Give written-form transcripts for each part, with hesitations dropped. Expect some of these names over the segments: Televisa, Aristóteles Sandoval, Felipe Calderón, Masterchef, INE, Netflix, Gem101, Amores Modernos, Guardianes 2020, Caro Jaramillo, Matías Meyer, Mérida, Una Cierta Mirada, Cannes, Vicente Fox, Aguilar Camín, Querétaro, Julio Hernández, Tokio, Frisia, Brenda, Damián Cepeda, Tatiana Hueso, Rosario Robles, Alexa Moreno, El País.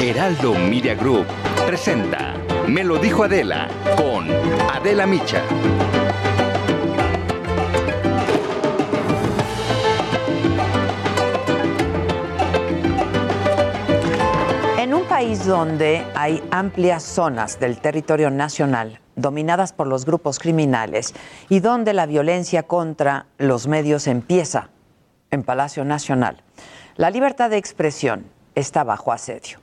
Heraldo Media Group presenta Me lo dijo Adela con Adela Micha. En un país donde hay amplias zonas del territorio nacional dominadas por los grupos criminales y donde la violencia contra los medios empieza en Palacio Nacional, la libertad de expresión está bajo asedio.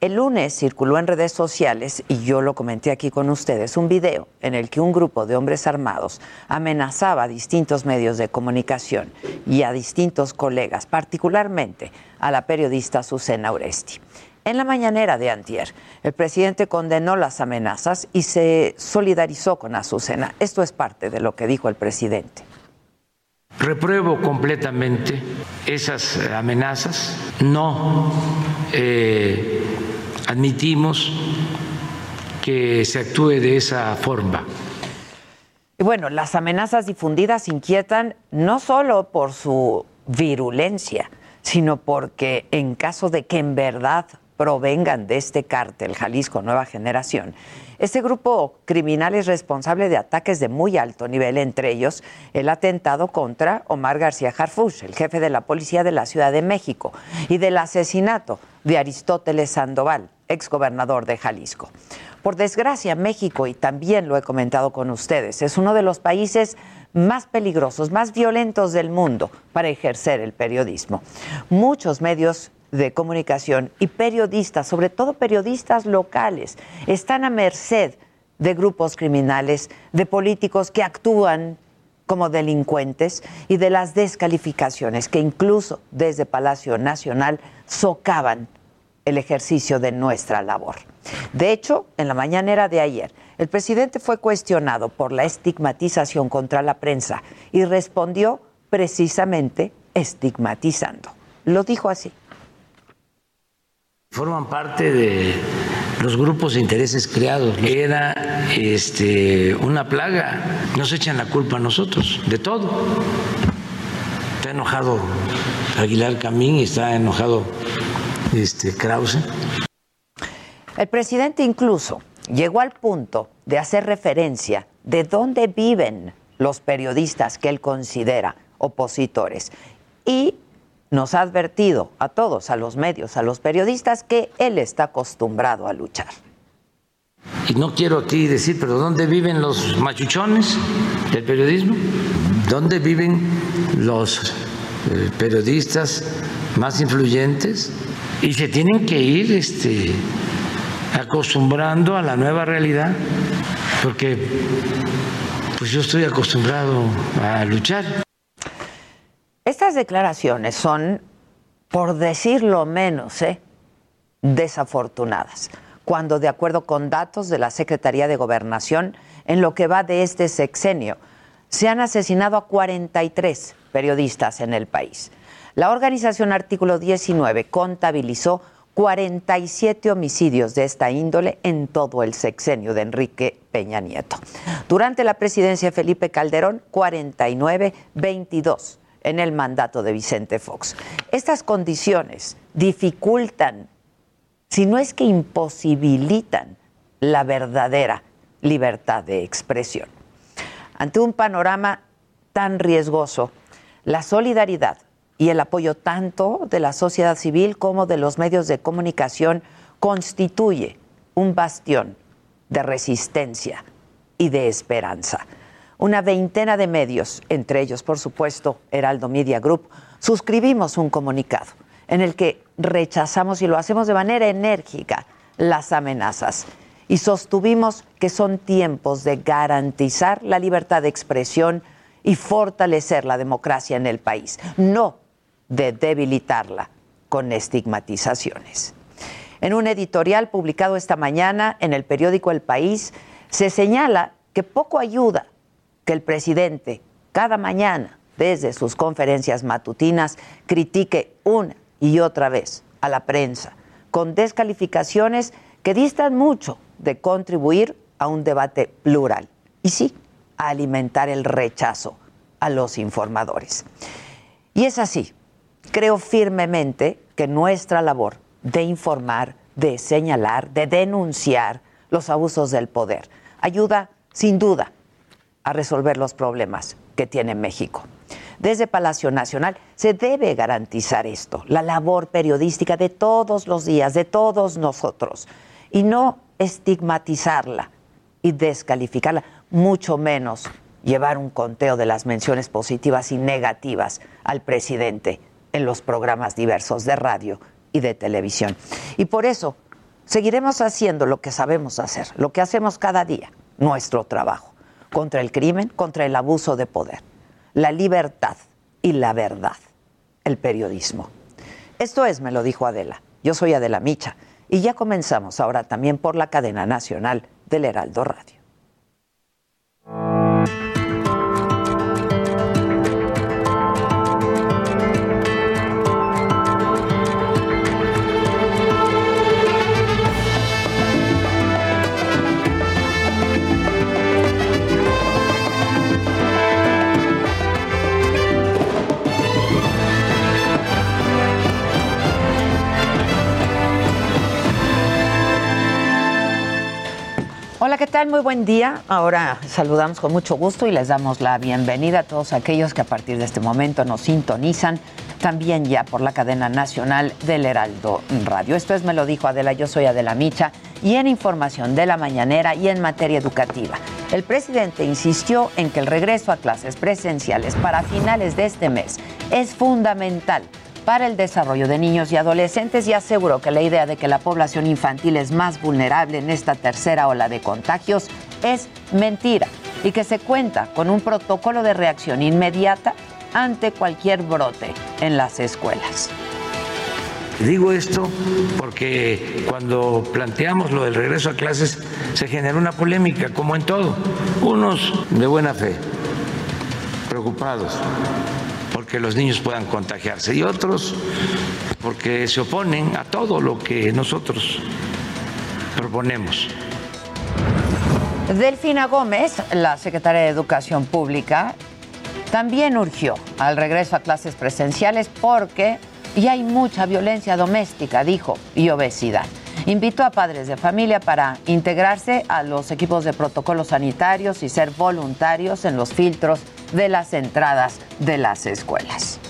El lunes circuló en redes sociales, y yo lo comenté aquí con ustedes, un video en el que un grupo de hombres armados amenazaba a distintos medios de comunicación y a distintos colegas, particularmente a la periodista Azucena Oresti. En la mañanera de antier, el presidente condenó las amenazas y se solidarizó con Azucena. Esto es parte de lo que dijo el presidente. Repruebo completamente esas amenazas. No admitimos que se actúe de esa forma. Y bueno, las amenazas difundidas inquietan no solo por su virulencia, sino porque en caso de que en verdad provengan de este cártel Jalisco Nueva Generación, este grupo criminal es responsable de ataques de muy alto nivel, entre ellos el atentado contra Omar García Harfuch, el jefe de la policía de la Ciudad de México, y del asesinato de Aristóteles Sandoval, exgobernador de Jalisco. Por desgracia, México, y también lo he comentado con ustedes, es uno de los países más peligrosos, más violentos del mundo para ejercer el periodismo. Muchos medios de comunicación y periodistas, sobre todo periodistas locales, están a merced de grupos criminales, de políticos que actúan como delincuentes y de las descalificaciones que incluso desde Palacio Nacional socavan el ejercicio de nuestra labor. De hecho, en la mañanera de ayer, el presidente fue cuestionado por la estigmatización contra la prensa y respondió precisamente estigmatizando. Lo dijo así. Forman parte de los grupos de intereses creados. Era una plaga. Nos echan la culpa a nosotros de todo. Está enojado Aguilar Camín y está enojado Krause. El presidente incluso llegó al punto de hacer referencia de dónde viven los periodistas que él considera opositores y nos ha advertido a todos, a los medios, a los periodistas, que él está acostumbrado a luchar. Y no quiero aquí decir, pero ¿dónde viven los machuchones del periodismo? ¿Dónde viven los periodistas más influyentes? Y se tienen que ir acostumbrando a la nueva realidad, porque pues yo estoy acostumbrado a luchar. Estas declaraciones son, por decirlo menos, desafortunadas, cuando de acuerdo con datos de la Secretaría de Gobernación, en lo que va de este sexenio, se han asesinado a 43 periodistas en el país. La organización Artículo 19 contabilizó 47 homicidios de esta índole en todo el sexenio de Enrique Peña Nieto. Durante la presidencia de Felipe Calderón, 49, 22. En el mandato de Vicente Fox. Estas condiciones dificultan, si no es que imposibilitan, la verdadera libertad de expresión. Ante un panorama tan riesgoso, la solidaridad y el apoyo tanto de la sociedad civil como de los medios de comunicación constituye un bastión de resistencia y de esperanza. Una veintena de medios, entre ellos, por supuesto, Heraldo Media Group, suscribimos un comunicado en el que rechazamos, y lo hacemos de manera enérgica, las amenazas y sostuvimos que son tiempos de garantizar la libertad de expresión y fortalecer la democracia en el país, no de debilitarla con estigmatizaciones. En un editorial publicado esta mañana en el periódico El País, se señala que poco ayuda que el presidente cada mañana, desde sus conferencias matutinas, critique una y otra vez a la prensa, con descalificaciones que distan mucho de contribuir a un debate plural y sí, a alimentar el rechazo a los informadores. Y es así, creo firmemente que nuestra labor de informar, de señalar, de denunciar los abusos del poder ayuda, sin duda, a resolver los problemas que tiene México. Desde Palacio Nacional se debe garantizar esto, la labor periodística de todos los días, de todos nosotros, y no estigmatizarla y descalificarla, mucho menos llevar un conteo de las menciones positivas y negativas al presidente en los programas diversos de radio y de televisión. Y por eso seguiremos haciendo lo que sabemos hacer, lo que hacemos cada día, nuestro trabajo, contra el crimen, contra el abuso de poder, la libertad y la verdad, el periodismo. Esto es, me lo dijo Adela. Yo soy Adela Micha y ya comenzamos ahora también por la cadena nacional del Heraldo Radio. Hola, ¿qué tal? Muy buen día. Ahora saludamos con mucho gusto y les damos la bienvenida a todos aquellos que a partir de este momento nos sintonizan también ya por la cadena nacional del Heraldo Radio. Esto es Me lo dijo Adela, yo soy Adela Micha y en información de la mañanera y en materia educativa. El presidente insistió en que el regreso a clases presenciales para finales de este mes es fundamental para el desarrollo de niños y adolescentes y aseguró que la idea de que la población infantil es más vulnerable en esta tercera ola de contagios es mentira y que se cuenta con un protocolo de reacción inmediata ante cualquier brote en las escuelas. Digo esto porque cuando planteamos lo del regreso a clases se generó una polémica, como en todo. Unos de buena fe, preocupados porque los niños puedan contagiarse, y otros porque se oponen a todo lo que nosotros proponemos. Delfina Gómez, la secretaria de Educación Pública, también urgió al regreso a clases presenciales porque ya hay mucha violencia doméstica, dijo, y obesidad. Invitó a padres de familia para integrarse a los equipos de protocolos sanitarios y ser voluntarios en los filtros de las entradas de las escuelas.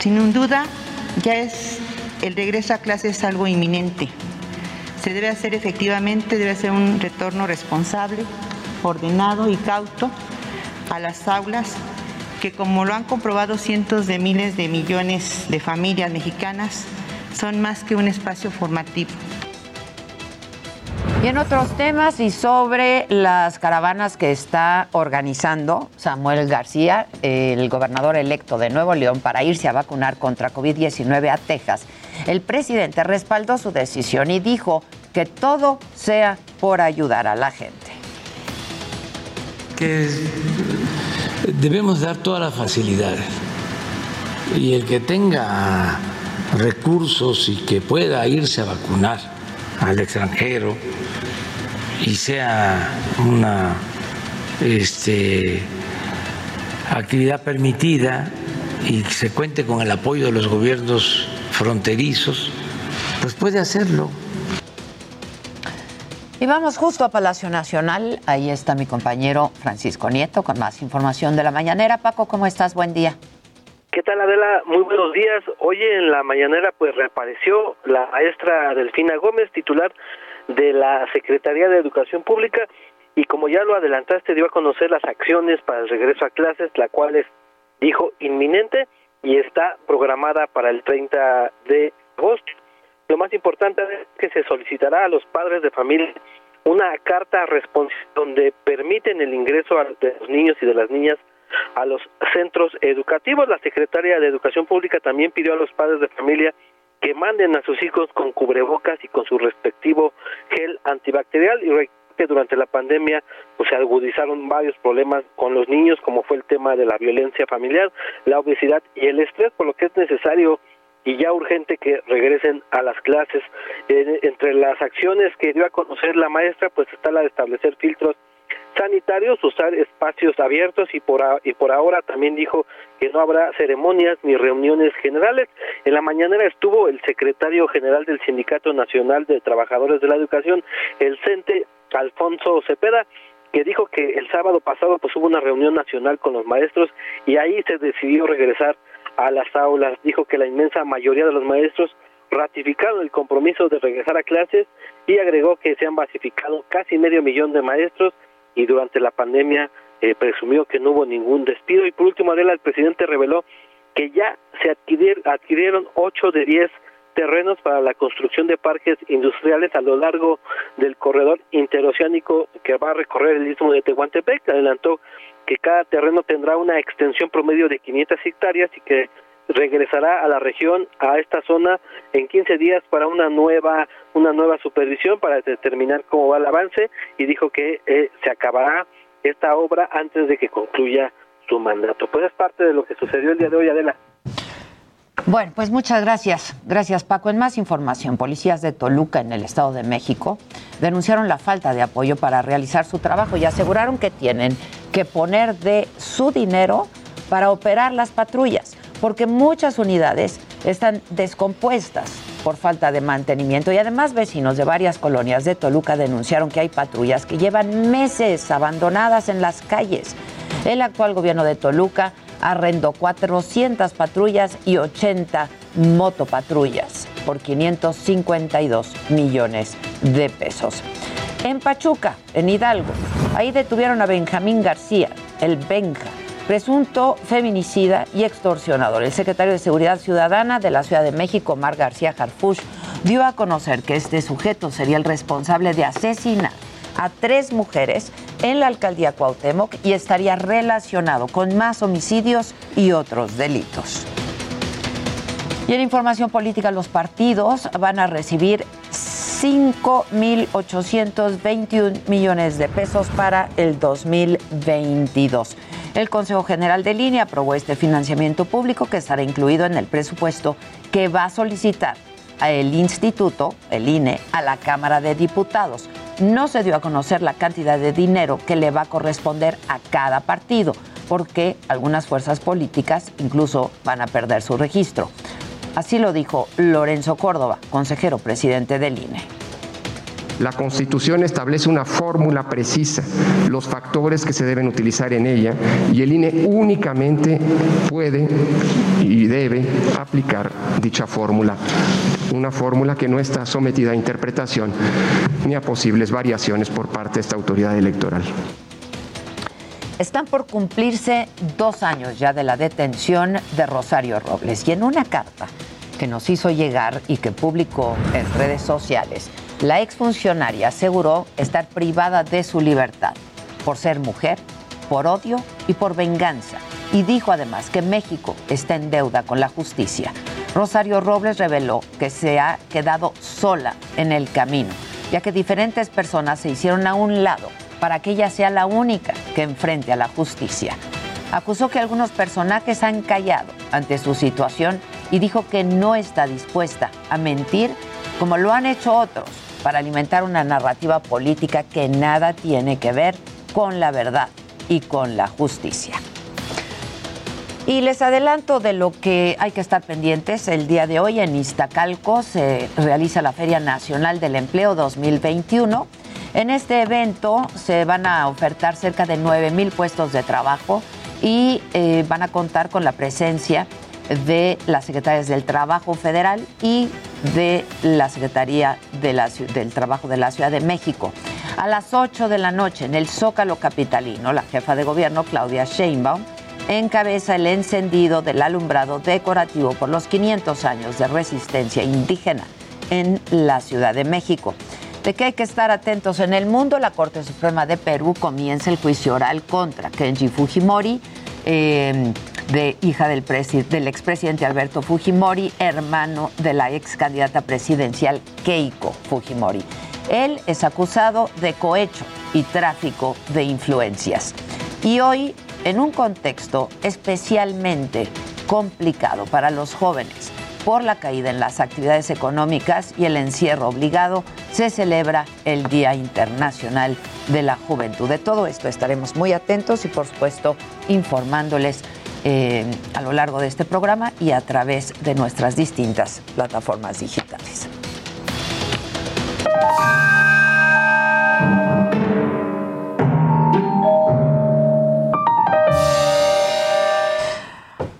Sin duda, ya es el regreso a clases es algo inminente. Se debe hacer efectivamente, debe ser un retorno responsable, ordenado y cauto a las aulas que, como lo han comprobado cientos de miles de millones de familias mexicanas, son más que un espacio formativo. Y en otros temas y sobre las caravanas que está organizando Samuel García, el gobernador electo de Nuevo León, para irse a vacunar contra COVID-19 a Texas, el presidente respaldó su decisión y dijo que todo sea por ayudar a la gente. Que debemos dar todas las facilidades y el que tenga recursos y que pueda irse a vacunar al extranjero y sea una actividad permitida y que se cuente con el apoyo de los gobiernos fronterizos, pues puede hacerlo. Y vamos justo a Palacio Nacional. Ahí está mi compañero Francisco Nieto con más información de la mañanera. Paco, ¿cómo estás? Buen día. ¿Qué tal, Adela? Muy buenos días. Hoy en la mañanera pues reapareció la maestra Delfina Gómez, titular de la Secretaría de Educación Pública, y como ya lo adelantaste, dio a conocer las acciones para el regreso a clases, la cual es, dijo, inminente y está programada para el 30 de agosto. Lo más importante es que se solicitará a los padres de familia una carta responsable donde permiten el ingreso de los niños y de las niñas a los centros educativos. La secretaria de Educación Pública también pidió a los padres de familia que manden a sus hijos con cubrebocas y con su respectivo gel antibacterial, y que durante la pandemia se agudizaron varios problemas con los niños, como fue el tema de la violencia familiar, la obesidad y el estrés, por lo que es necesario y ya urgente que regresen a las clases. Entre las acciones que dio a conocer la maestra, está la de establecer filtros sanitarios, usar espacios abiertos, y por ahora también dijo que no habrá ceremonias ni reuniones generales. En la mañanera estuvo el secretario general del Sindicato Nacional de Trabajadores de la Educación, el CENTE, Alfonso Cepeda, que dijo que el sábado pasado hubo una reunión nacional con los maestros y ahí se decidió regresar a las aulas. Dijo que la inmensa mayoría de los maestros ratificaron el compromiso de regresar a clases, y agregó que se han basificado casi 500,000 de maestros, y durante la pandemia presumió que no hubo ningún despido. Y por último, Adela, el presidente reveló que ya se adquirieron 8 de 10 terrenos para la construcción de parques industriales a lo largo del corredor interoceánico que va a recorrer el istmo de Tehuantepec. Adelantó que cada terreno tendrá una extensión promedio de 500 hectáreas y que regresará a la región, a esta zona, en 15 días para una nueva supervisión para determinar cómo va el avance, y dijo que se acabará esta obra antes de que concluya su mandato. Pues es parte de lo que sucedió el día de hoy, Adela. Bueno, pues muchas gracias. Gracias, Paco. En más información, policías de Toluca, en el Estado de México, denunciaron la falta de apoyo para realizar su trabajo y aseguraron que tienen que poner de su dinero para operar las patrullas, porque muchas unidades están descompuestas por falta de mantenimiento. Y además, vecinos de varias colonias de Toluca denunciaron que hay patrullas que llevan meses abandonadas en las calles. El actual gobierno de Toluca arrendó 400 patrullas y 80 motopatrullas por 552 millones de pesos. En Pachuca, en Hidalgo, ahí detuvieron a Benjamín García, el Benja, presunto feminicida y extorsionador. El secretario de Seguridad Ciudadana de la Ciudad de México, Omar García Harfuch, dio a conocer que este sujeto sería el responsable de asesinar a 3 mujeres en la alcaldía Cuauhtémoc y estaría relacionado con más homicidios y otros delitos. Y en información política, los partidos van a recibir 5.821 millones de pesos para el 2022. El Consejo General de Línea aprobó este financiamiento público, que estará incluido en el presupuesto que va a solicitar el Instituto, el INE, a la Cámara de Diputados. No se dio a conocer la cantidad de dinero que le va a corresponder a cada partido, porque algunas fuerzas políticas incluso van a perder su registro. Así lo dijo Lorenzo Córdoba, consejero presidente del INE. La Constitución establece una fórmula precisa, los factores que se deben utilizar en ella, y el INE únicamente puede y debe aplicar dicha fórmula. Una fórmula que no está sometida a interpretación ni a posibles variaciones por parte de esta autoridad electoral. Están por cumplirse 2 años ya de la detención de Rosario Robles, y en una carta que nos hizo llegar y que publicó en redes sociales, la exfuncionaria aseguró estar privada de su libertad por ser mujer, por odio y por venganza, y dijo además que México está en deuda con la justicia. Rosario Robles reveló que se ha quedado sola en el camino, ya que diferentes personas se hicieron a un lado para que ella sea la única que enfrente a la justicia. Acusó que algunos personajes han callado ante su situación y dijo que no está dispuesta a mentir como lo han hecho otros para alimentar una narrativa política que nada tiene que ver con la verdad y con la justicia. Y les adelanto de lo que hay que estar pendientes. El día de hoy en Iztacalco se realiza la Feria Nacional del Empleo 2021. En este evento se van a ofertar cerca de 9,000 puestos de trabajo y van a contar con la presencia de las secretarias del Trabajo Federal y de la Secretaría del Trabajo de la Ciudad de México. A las 8 de la noche en el Zócalo Capitalino, la jefa de gobierno, Claudia Sheinbaum, encabeza el encendido del alumbrado decorativo por los 500 años de resistencia indígena en la Ciudad de México. De que hay que estar atentos en el mundo, la Corte Suprema de Perú comienza el juicio oral contra Kenji Fujimori hija del expresidente Alberto Fujimori, hermano de la ex candidata presidencial Keiko Fujimori. Él es acusado de cohecho y tráfico de influencias. Y hoy, en un contexto especialmente complicado para los jóvenes, por la caída en las actividades económicas y el encierro obligado, se celebra el Día Internacional de la Juventud. De todo esto estaremos muy atentos y, por supuesto, informándoles a lo largo de este programa y a través de nuestras distintas plataformas digitales.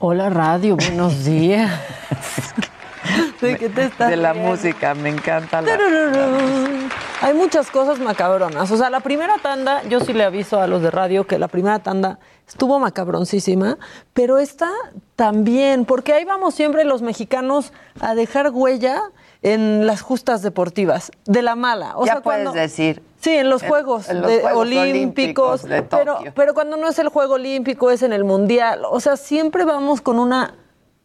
Hola radio, buenos días. ¿De qué te estás riendo? La música, me encanta la música. Hay muchas cosas macabronas. O sea, la primera tanda, yo sí le aviso a los de radio que la primera tanda estuvo macabroncísima, pero esta también, porque ahí vamos siempre los mexicanos a dejar huella en las justas deportivas, de la mala. O sea, puedes decir. Sí, en los Juegos Olímpicos de Tokio. Pero cuando no es el Juego Olímpico, es en el Mundial. O sea, siempre vamos con una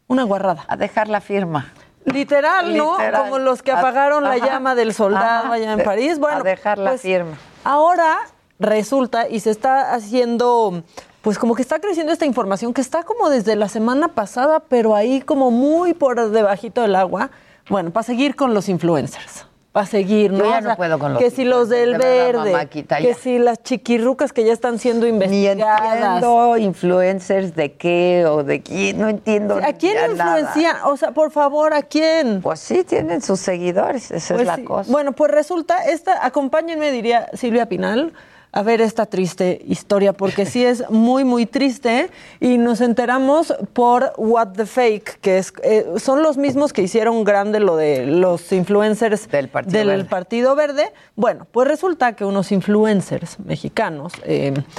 guarrada. A dejar la firma. Literal, ¿no? Literal. Como los que apagaron la llama del soldado allá en París. Bueno, a dejar la firma. Ahora resulta y se está haciendo, pues como que está creciendo esta información que está como desde la semana pasada, pero ahí como muy por debajito del agua. Bueno, para seguir con los influencers. Para seguir, ¿no? Yo ya no puedo con los que si los del verde, que si las chiquirrucas que ya están siendo investigadas. Ni entiendo influencers de qué o de quién, no entiendo nada. ¿A quién influencian? O sea, por favor, ¿a quién? Pues sí, tienen sus seguidores, esa es la cosa. Bueno, pues resulta, acompáñenme, diría Silvia Pinal, a ver esta triste historia, porque sí es muy, muy triste, y nos enteramos por What the Fake, que es, son los mismos que hicieron grande lo de los influencers del Partido Verde. Bueno, pues resulta que unos influencers mexicanos,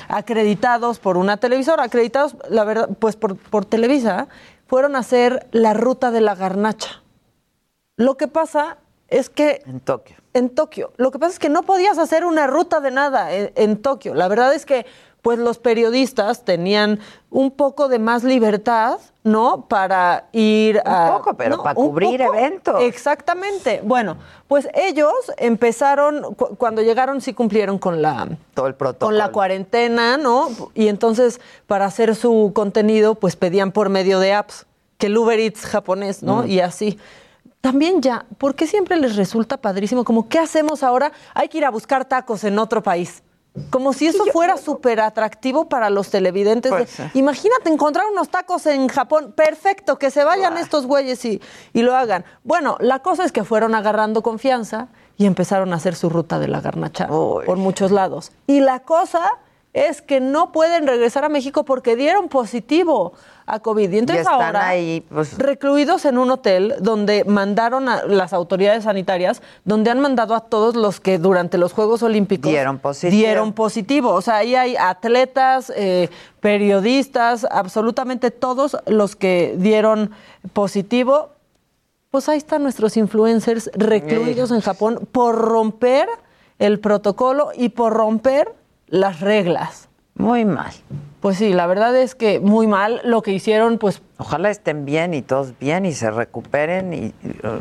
acreditados por una televisora, acreditados, la verdad, pues por Televisa, fueron a hacer la ruta de la garnacha. Lo que pasa es que en Tokio. Lo que pasa es que no podías hacer una ruta de nada en Tokio. La verdad es que pues los periodistas tenían un poco de más libertad, ¿no? Para ir a... Un poco, pero ¿no? Para cubrir eventos. Exactamente. Bueno, pues ellos empezaron, cuando llegaron sí cumplieron con todo el protocolo, con la cuarentena, ¿no? Y entonces para hacer su contenido pues pedían por medio de apps, que el Uber Eats japonés, ¿no? Y así... También ya, ¿por qué siempre les resulta padrísimo? Como, ¿qué hacemos ahora? Hay que ir a buscar tacos en otro país. Como si eso fuera súper atractivo para los televidentes. Pues, imagínate encontrar unos tacos en Japón. Perfecto, que se vayan estos güeyes y lo hagan. Bueno, la cosa es que fueron agarrando confianza y empezaron a hacer su ruta de la garnacha por muchos lados. Y la cosa es que no pueden regresar a México porque dieron positivo a COVID. Y entonces están ahora ahí, pues, recluidos en un hotel donde mandaron a las autoridades sanitarias, donde han mandado a todos los que durante los Juegos Olímpicos dieron positivo. O sea, ahí hay atletas, periodistas, absolutamente todos los que dieron positivo. Pues ahí están nuestros influencers recluidos en Japón por romper el protocolo y por romper las reglas. Muy mal. Pues sí, la verdad es que muy mal lo que hicieron, pues... Ojalá estén bien y todos bien y se recuperen y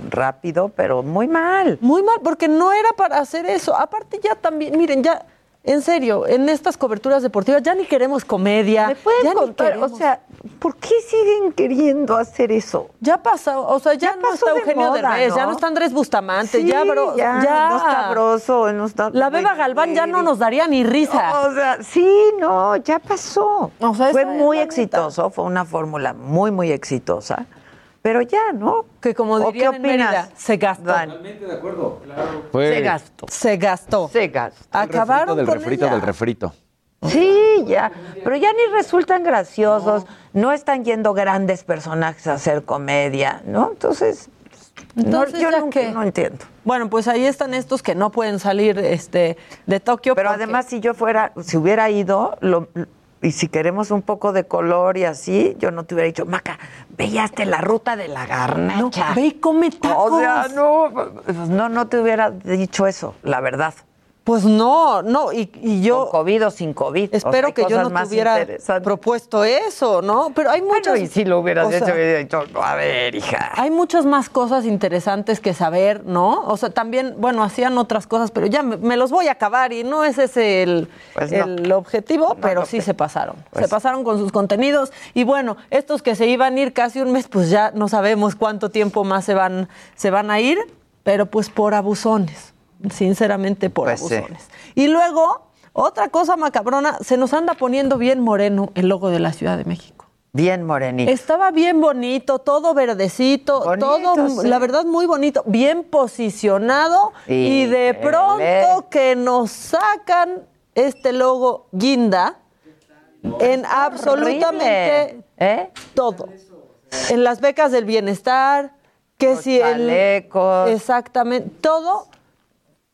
rápido, pero muy mal. Muy mal, porque no era para hacer eso. Aparte ya también, miren, ya, en serio, en estas coberturas deportivas ya ni queremos comedia. ¿Me pueden contar? O sea, ¿por qué siguen queriendo hacer eso? Ya pasó, o sea, ya no está Eugenio Derbez, ¿no? Ya no está Andrés Bustamante, sí, ya no está Broso, no está... La Beba Galván ya no nos daría ni risa. No, o sea, sí, no, ya pasó. O sea, fue muy exitoso, fue una fórmula muy, muy exitosa. Pero ya, ¿no? Que como dirían en Mérida, se gastó. Totalmente de acuerdo, claro. Pues, se gastó. Acabaron con refrito del refrito. Sí, ya. Pero ya ni resultan graciosos. No están yendo grandes personajes a hacer comedia, ¿no? Entonces no, yo no entiendo. Bueno, pues ahí están estos que no pueden salir de Tokio. Pero porque... además, si hubiera ido... Y si queremos un poco de color y así, yo no te hubiera dicho, Maca, veíaste la ruta de la garnacha. No, ve y come tacos. O sea, no te hubiera dicho eso, la verdad. Pues no, y yo... Con COVID o sin COVID. Espero que yo no tuviera propuesto eso, ¿no? Pero hay muchas... Bueno, y si lo hubieras hecho, hubiera dicho, a ver, hija. Hay muchas más cosas interesantes que saber, ¿no? O sea, también, bueno, hacían otras cosas, pero ya me los voy a acabar y no ese es el objetivo, no, pero sí se pasaron. Pues se pasaron con sus contenidos y bueno, estos que se iban a ir casi un mes, pues ya no sabemos cuánto tiempo más se van a ir, pero pues por abusones. Sinceramente, por abusones. Sí. Y luego, otra cosa macabrona, se nos anda poniendo bien moreno el logo de la Ciudad de México. Bien morenito. Estaba bien bonito, todo verdecito, bonito, todo, sí, la verdad, muy bonito, bien posicionado. Sí, y de pronto que nos sacan este logo guinda en absolutamente todo. En las becas del bienestar, que los si chalecos. Exactamente, todo...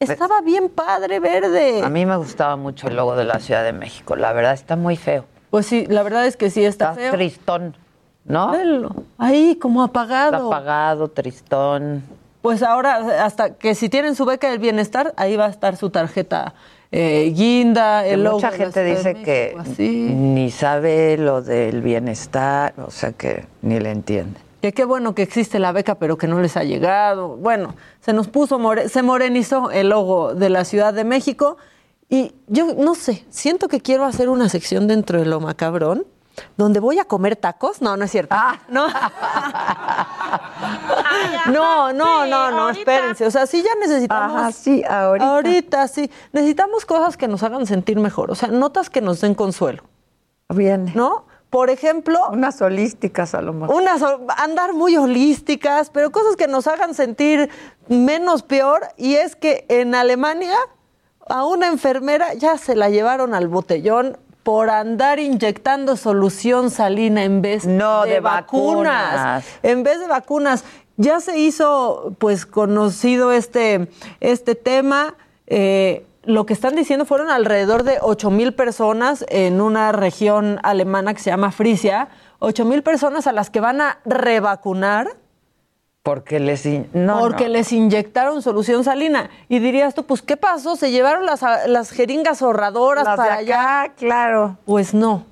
Estaba bien padre, verde. A mí me gustaba mucho el logo de la Ciudad de México. La verdad, está muy feo. Pues sí, la verdad es que sí está feo. Está tristón, ¿no? Velo. Ahí, como apagado. Está apagado, tristón. Pues ahora, hasta que si tienen su beca del bienestar, ahí va a estar su tarjeta guinda, el logo. Mucha gente dice que ni sabe lo del bienestar, o sea que ni le entiende. Que qué bueno que existe la beca, pero que no les ha llegado. Bueno, se nos puso, se morenizó el logo de la Ciudad de México. Y yo, no sé, siento que quiero hacer una sección dentro de lo macabrón, donde voy a comer tacos. No, no es cierto. Ah, no. No, espérense. O sea, sí ya necesitamos. Ajá, sí, ahorita sí. Necesitamos cosas que nos hagan sentir mejor. O sea, notas que nos den consuelo. Bien. ¿No? Por ejemplo... Unas holísticas, a lo mejor. Andar muy holísticas, pero cosas que nos hagan sentir menos peor. Y es que en Alemania a una enfermera ya se la llevaron al botellón por andar inyectando solución salina en vez de vacunas. En vez de vacunas. Ya se hizo pues conocido este tema... Lo que están diciendo fueron alrededor de 8,000 personas en una región alemana que se llama Frisia, 8,000 personas a las que van a revacunar porque les inyectaron solución salina. Y dirías tú, pues, ¿qué pasó? ¿Se llevaron las jeringas ahorradoras para allá? Claro. Pues no.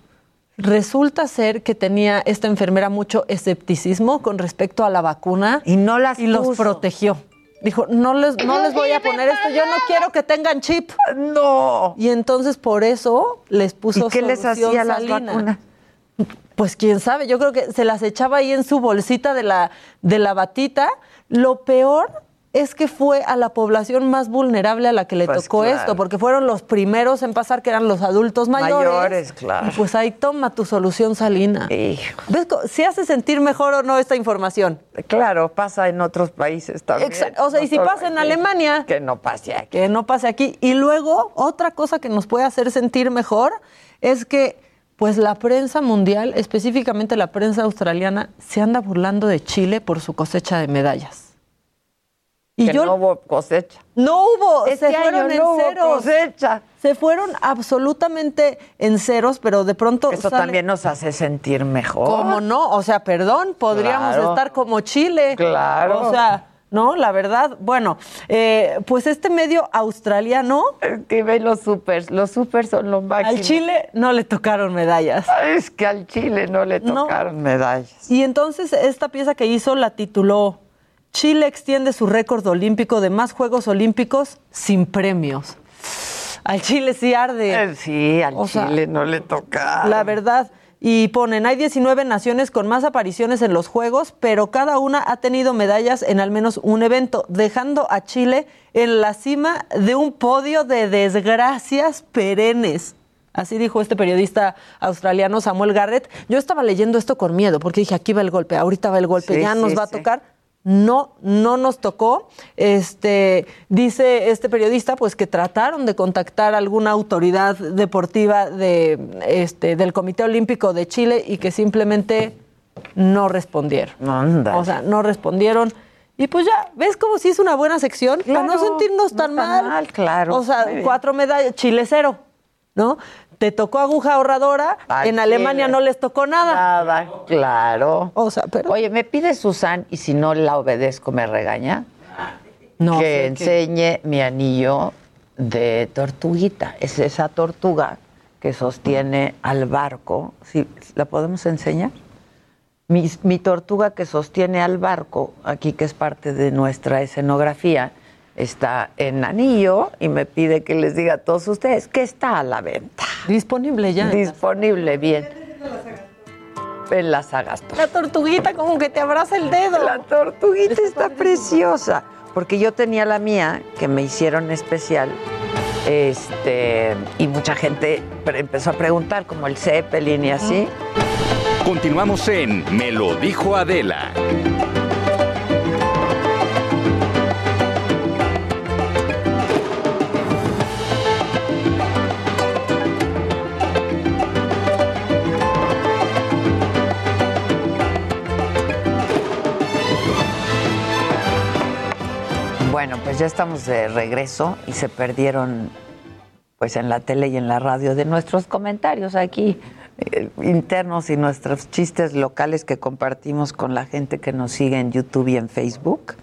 Resulta ser que tenía esta enfermera mucho escepticismo con respecto a la vacuna y no las los protegió. Dijo, no les voy a poner esto, yo no quiero que tengan chip. No. Y entonces por eso les puso solución salina. ¿Y qué les hacía las vacunas? Pues quién sabe, yo creo que se las echaba ahí en su bolsita de la batita. Lo peor es que fue a la población más vulnerable a la que le tocó esto, porque fueron los primeros en pasar, que eran los adultos mayores. Mayores, claro. Y pues ahí toma tu solución salina. Hijo. ¿Ves si hace sentir mejor o no esta información? Claro, pasa en otros países también. Exacto. O sea, y si pasa en Alemania... Que no pase aquí. Que no pase aquí. Y luego, otra cosa que nos puede hacer sentir mejor es que pues la prensa mundial, específicamente la prensa australiana, se anda burlando de Chile por su cosecha de medallas. Y que no hubo cosecha. No hubo, se fueron en ceros. Se fueron absolutamente en ceros, pero de pronto... Eso también nos hace sentir mejor. ¿Cómo no? O sea, perdón, podríamos estar como Chile. Claro. O sea, no, la verdad, bueno, pues este medio australiano... Es que ve los supers son los máximos. Al Chile no le tocaron medallas. Es que al Chile no le tocaron medallas. Y entonces esta pieza que hizo la tituló... Chile extiende su récord olímpico de más Juegos Olímpicos sin premios. Al Chile sí arde. Sí, al Chile no le toca. La verdad. Y ponen, hay 19 naciones con más apariciones en los Juegos, pero cada una ha tenido medallas en al menos un evento, dejando a Chile en la cima de un podio de desgracias perennes. Así dijo este periodista australiano Samuel Garrett. Yo estaba leyendo esto con miedo, porque dije, aquí va el golpe, ahorita va el golpe, sí, ya nos va a tocar... No nos tocó. Dice este periodista pues que trataron de contactar a alguna autoridad deportiva del Comité Olímpico de Chile y que simplemente no respondieron. Anda. O sea, no respondieron. Y pues ya, ¿ves cómo sí es una buena sección? Claro, para no sentirnos tan mal, claro. O sea, 4 medallas, Chile 0, ¿no? Te tocó aguja ahorradora, en Alemania no les tocó nada. Nada, claro. O sea, pero... Oye, me pide Susan, y si no la obedezco, me regaña, que enseñe mi anillo de tortuguita. Es esa tortuga que sostiene al barco. ¿Sí? ¿La podemos enseñar? Mi tortuga que sostiene al barco, aquí que es parte de nuestra escenografía, está en anillo y me pide que les diga a todos ustedes que está a la venta. Disponible ya. Disponible, bien. En las Sagastro. La tortuguita como que te abraza el dedo. La tortuguita está preciosa. Porque yo tenía la mía, que me hicieron especial, y mucha gente empezó a preguntar, como el Zeppelin y así. Continuamos en Me lo dijo Adela. Bueno, pues ya estamos de regreso y se perdieron, pues en la tele y en la radio, de nuestros comentarios aquí internos y nuestros chistes locales que compartimos con la gente que nos sigue en YouTube y en Facebook.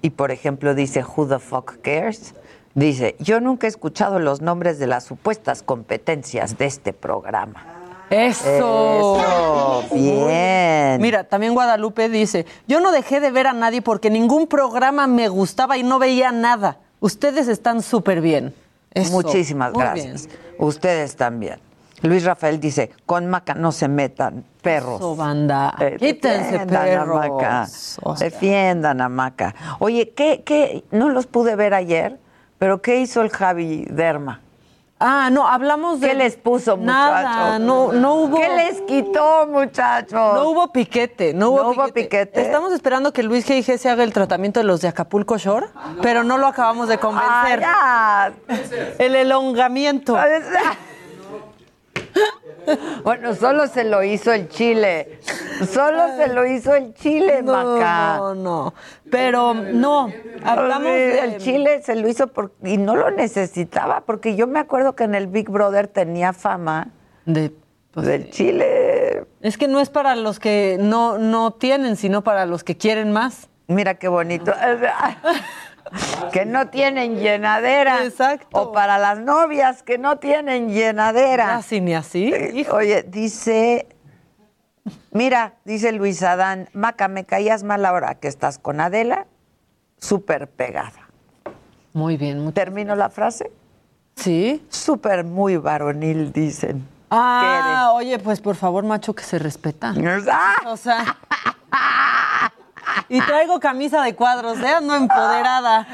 Y por ejemplo dice, Who the fuck cares? Dice, yo nunca he escuchado los nombres de las supuestas competencias de este programa. ¡Eso! ¡Bien! Mira, también Guadalupe dice, yo no dejé de ver a nadie porque ningún programa me gustaba y no veía nada. Ustedes están súper bien. Eso. Muchísimas gracias. Bien. Ustedes también. Luis Rafael dice, con Maca no se metan, perros. Eso, banda. Quítense, perros. A Maca. O sea. Defiendan a Maca. Oye, ¿qué? No los pude ver ayer, pero ¿qué hizo el Javi Derma? Ah, no, hablamos de... ¿Qué les puso, muchachos? Nada, no hubo... ¿Qué les quitó, muchachos? No hubo piquete, no hubo piquete. Estamos esperando que Luis G.I.G. se haga el tratamiento de los de Acapulco Shore, pero no lo acabamos de convencer. Ah, ya. El elongamiento. Bueno, solo se lo hizo el chile. Maca. No. Pero no, hablamos del chile, se lo hizo y no lo necesitaba, porque yo me acuerdo que en el Big Brother tenía fama del chile. Es que no es para los que no tienen, sino para los que quieren más. Mira qué bonito. Que no tienen llenadera. Exacto. O para las novias que no tienen llenadera. Así ni así. Oye, dice... Mira, dice Luis Adán, Maca, me caías mal ahora que estás con Adela, súper pegada. Muy bien. ¿Termino la frase? Sí. Súper muy varonil, dicen. Ah, oye, pues por favor, macho, que se respeta. O sea... Y traigo camisa de cuadros, ando empoderada.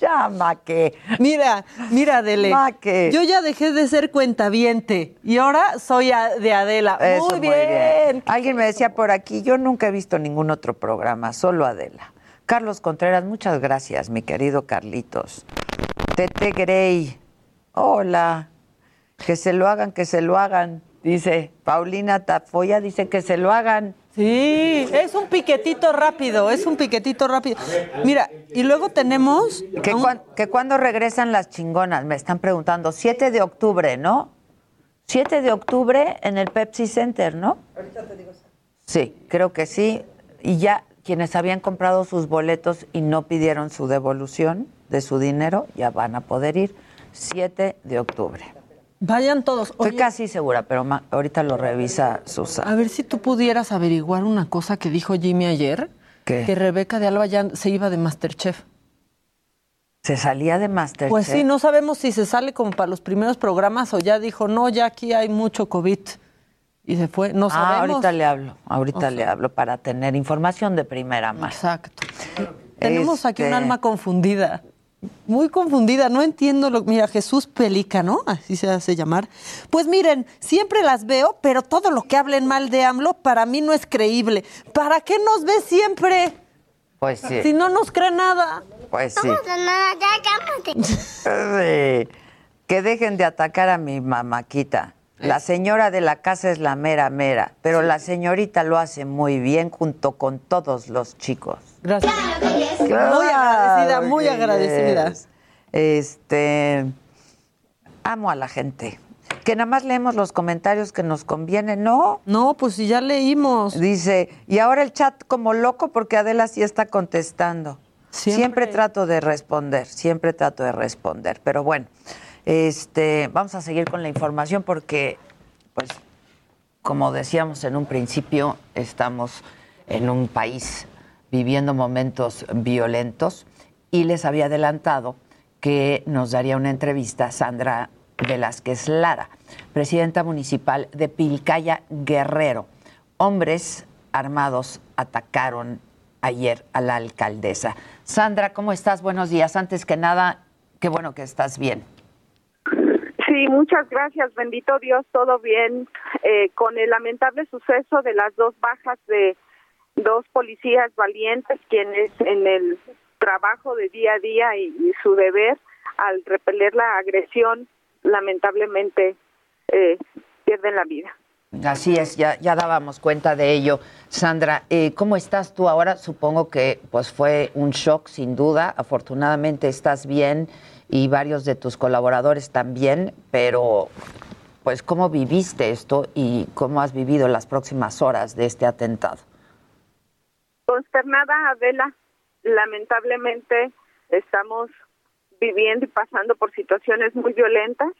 Ya, Maque. Mira, Adele. Maque. Yo ya dejé de ser cuentaviente y ahora soy de Adela. Eso, muy bien. Alguien me decía por aquí, yo nunca he visto ningún otro programa, solo Adela. Carlos Contreras, muchas gracias, mi querido Carlitos. Tete Grey, hola. Que se lo hagan. Dice, Paulina Tafoya dice que se lo hagan. Sí, es un piquetito rápido. Mira, y luego tenemos... ¿Que cuándo regresan las chingonas? Me están preguntando. 7 de octubre, ¿no? 7 de octubre en el Pepsi Center, ¿no? Ahorita te digo. Sí, creo que sí. Y ya quienes habían comprado sus boletos y no pidieron su devolución de su dinero, ya van a poder ir. 7 de octubre. Vayan todos. Oye, estoy casi segura, pero ahorita lo revisa Susana. A ver si tú pudieras averiguar una cosa que dijo Jimmy ayer. ¿Qué? Que Rebeca de Alba ya se iba de Masterchef. ¿Se salía de Masterchef? Pues sí, no sabemos si se sale como para los primeros programas o ya dijo, no, ya aquí hay mucho COVID. Y se fue, no sabemos. Ahorita le hablo para tener información de primera mano. Exacto. Tenemos aquí un alma confundida. Muy confundida, no entiendo lo... Mira, Jesús Pelícano, así se hace llamar. Pues miren, siempre las veo, pero todo lo que hablen mal de AMLO para mí no es creíble. ¿Para qué nos ve siempre? Pues sí. Si no nos cree nada. Pues sí. Que dejen de atacar a mi mamaquita. La señora de la casa es la mera mera, pero sí. La señorita lo hace muy bien junto con todos los chicos. Gracias. Claro, muy agradecida. Amo a la gente. Que nada más leemos los comentarios que nos convienen, ¿no? No, pues si ya leímos. Dice, y ahora el chat como loco porque Adela sí está contestando. Siempre trato de responder. Pero bueno, vamos a seguir con la información porque, pues, como decíamos en un principio, estamos en un país viviendo momentos violentos y les había adelantado que nos daría una entrevista Sandra Velázquez Lara, presidenta municipal de Pilcaya, Guerrero. Hombres armados atacaron ayer a la alcaldesa. Sandra, ¿cómo estás? Buenos días. Antes que nada, qué bueno que estás bien. Sí, muchas gracias. Bendito Dios, todo bien. Con el lamentable suceso de las dos bajas de dos policías valientes, quienes en el trabajo de día a día y su deber al repeler la agresión, lamentablemente pierden la vida. Así es, ya dábamos cuenta de ello. Sandra, ¿cómo estás tú ahora? Supongo que pues fue un shock sin duda, afortunadamente estás bien y varios de tus colaboradores también, pero pues ¿cómo viviste esto y cómo has vivido las próximas horas de este atentado? Consternada, Adela, lamentablemente estamos viviendo y pasando por situaciones muy violentas.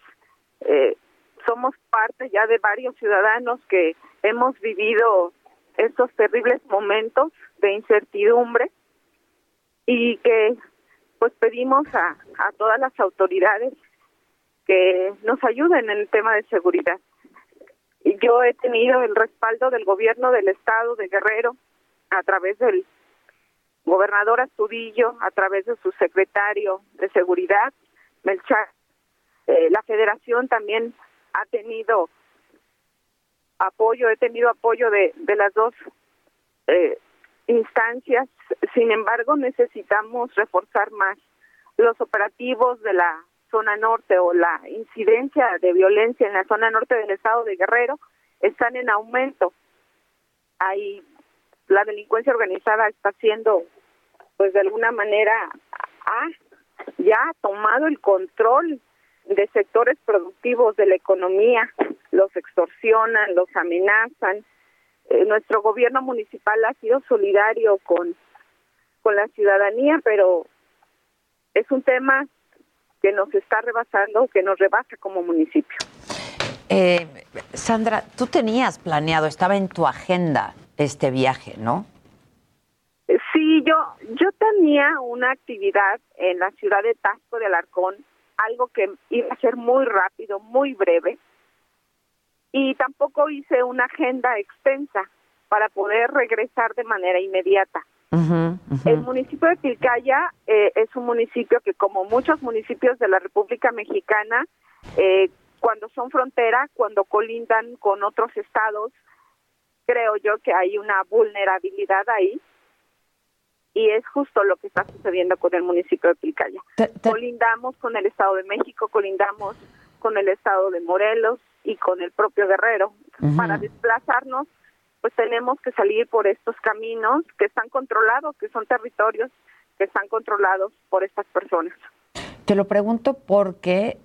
Somos parte ya de varios ciudadanos que hemos vivido estos terribles momentos de incertidumbre y que pues pedimos a todas las autoridades que nos ayuden en el tema de seguridad. Y yo he tenido el respaldo del gobierno del estado de Guerrero a través del gobernador Astudillo, a través de su secretario de seguridad, Melchor. La federación también ha tenido apoyo, he tenido apoyo de las dos instancias. Sin embargo, necesitamos reforzar más los operativos de la zona norte o la incidencia de violencia en la zona norte del estado de Guerrero están en aumento. Ahí la delincuencia organizada está siendo, pues de alguna manera, ya ha tomado el control de sectores productivos de la economía, los extorsionan, los amenazan. Nuestro gobierno municipal ha sido solidario con la ciudadanía, pero es un tema que nos está rebasando, que nos rebasa como municipio. Sandra, tú tenías planeado, estaba en tu agenda este viaje, ¿no? Sí, yo tenía una actividad en la ciudad de Taxco de Alarcón, algo que iba a ser muy rápido, muy breve, y tampoco hice una agenda extensa para poder regresar de manera inmediata. El municipio de Pilcaya es un municipio que, como muchos municipios de la República Mexicana, cuando son frontera, cuando colindan con otros estados, creo yo que hay una vulnerabilidad ahí. Y es justo lo que está sucediendo con el municipio de Pilcaya. Colindamos con el Estado de México, colindamos con el Estado de Morelos y con el propio Guerrero. Para desplazarnos, pues tenemos que salir por estos caminos que están controlados, que son territorios que están controlados por estas personas. Te lo pregunto porque,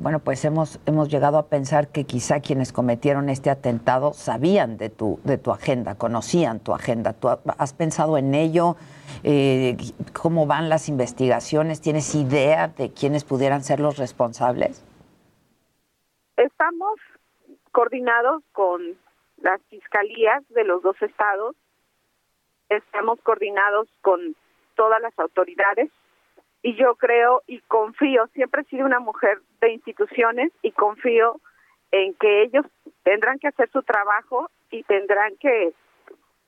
bueno, pues hemos llegado a pensar que quizá quienes cometieron este atentado sabían de tu agenda, conocían tu agenda. ¿Tú has pensado en ello? ¿Cómo van las investigaciones? ¿Tienes idea de quiénes pudieran ser los responsables? Estamos coordinados con las fiscalías de los dos estados. Estamos coordinados con todas las autoridades. Y yo creo y confío, siempre he sido una mujer de instituciones y confío en que ellos tendrán que hacer su trabajo y tendrán que,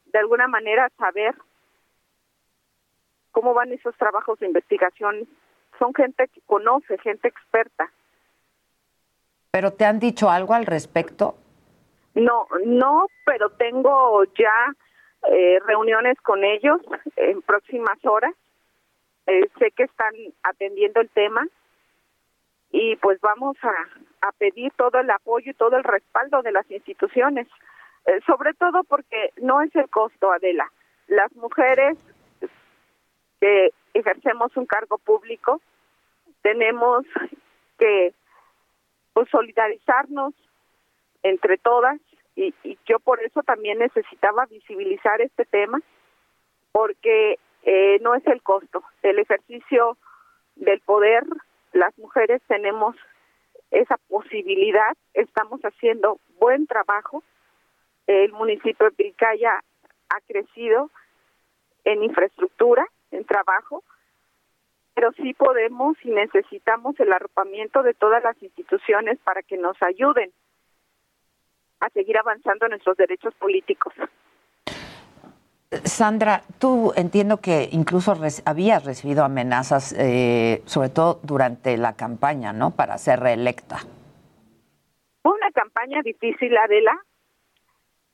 de alguna manera, saber cómo van esos trabajos de investigación. Son gente que conoce, gente experta. ¿Pero te han dicho algo al respecto? No, pero tengo ya reuniones con ellos en próximas horas. Sé que están atendiendo el tema y pues vamos a pedir todo el apoyo y todo el respaldo de las instituciones, sobre todo porque no es el costo, Adela. Las mujeres que ejercemos un cargo público tenemos que pues, solidarizarnos entre todas y yo por eso también necesitaba visibilizar este tema porque no es el costo. El ejercicio del poder, las mujeres tenemos esa posibilidad, estamos haciendo buen trabajo. El municipio de Pilcaya ha crecido en infraestructura, en trabajo, pero sí podemos y necesitamos el arropamiento de todas las instituciones para que nos ayuden a seguir avanzando en nuestros derechos políticos. Sandra, tú entiendo que incluso habías recibido amenazas, sobre todo durante la campaña, ¿no?, para ser reelecta. Fue una campaña difícil, Adela,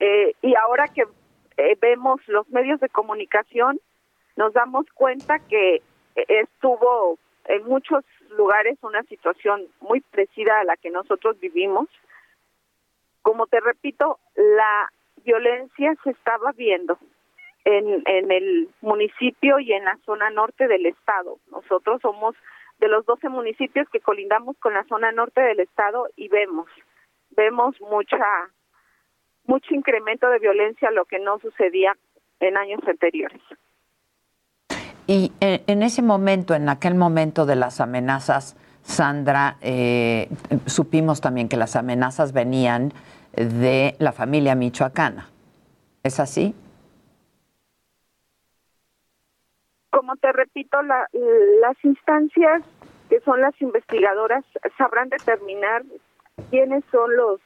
y ahora que vemos los medios de comunicación, nos damos cuenta que estuvo en muchos lugares una situación muy parecida a la que nosotros vivimos. Como te repito, la violencia se estaba viendo en el municipio y en la zona norte del estado. Nosotros somos de los 12 municipios que colindamos con la zona norte del estado y vemos mucho incremento de violencia, lo que no sucedía en años anteriores. Y en ese momento, en aquel momento de las amenazas, Sandra, supimos también que las amenazas venían de la familia michoacana. ¿Es así? Como te repito, las instancias que son las investigadoras sabrán determinar quiénes son los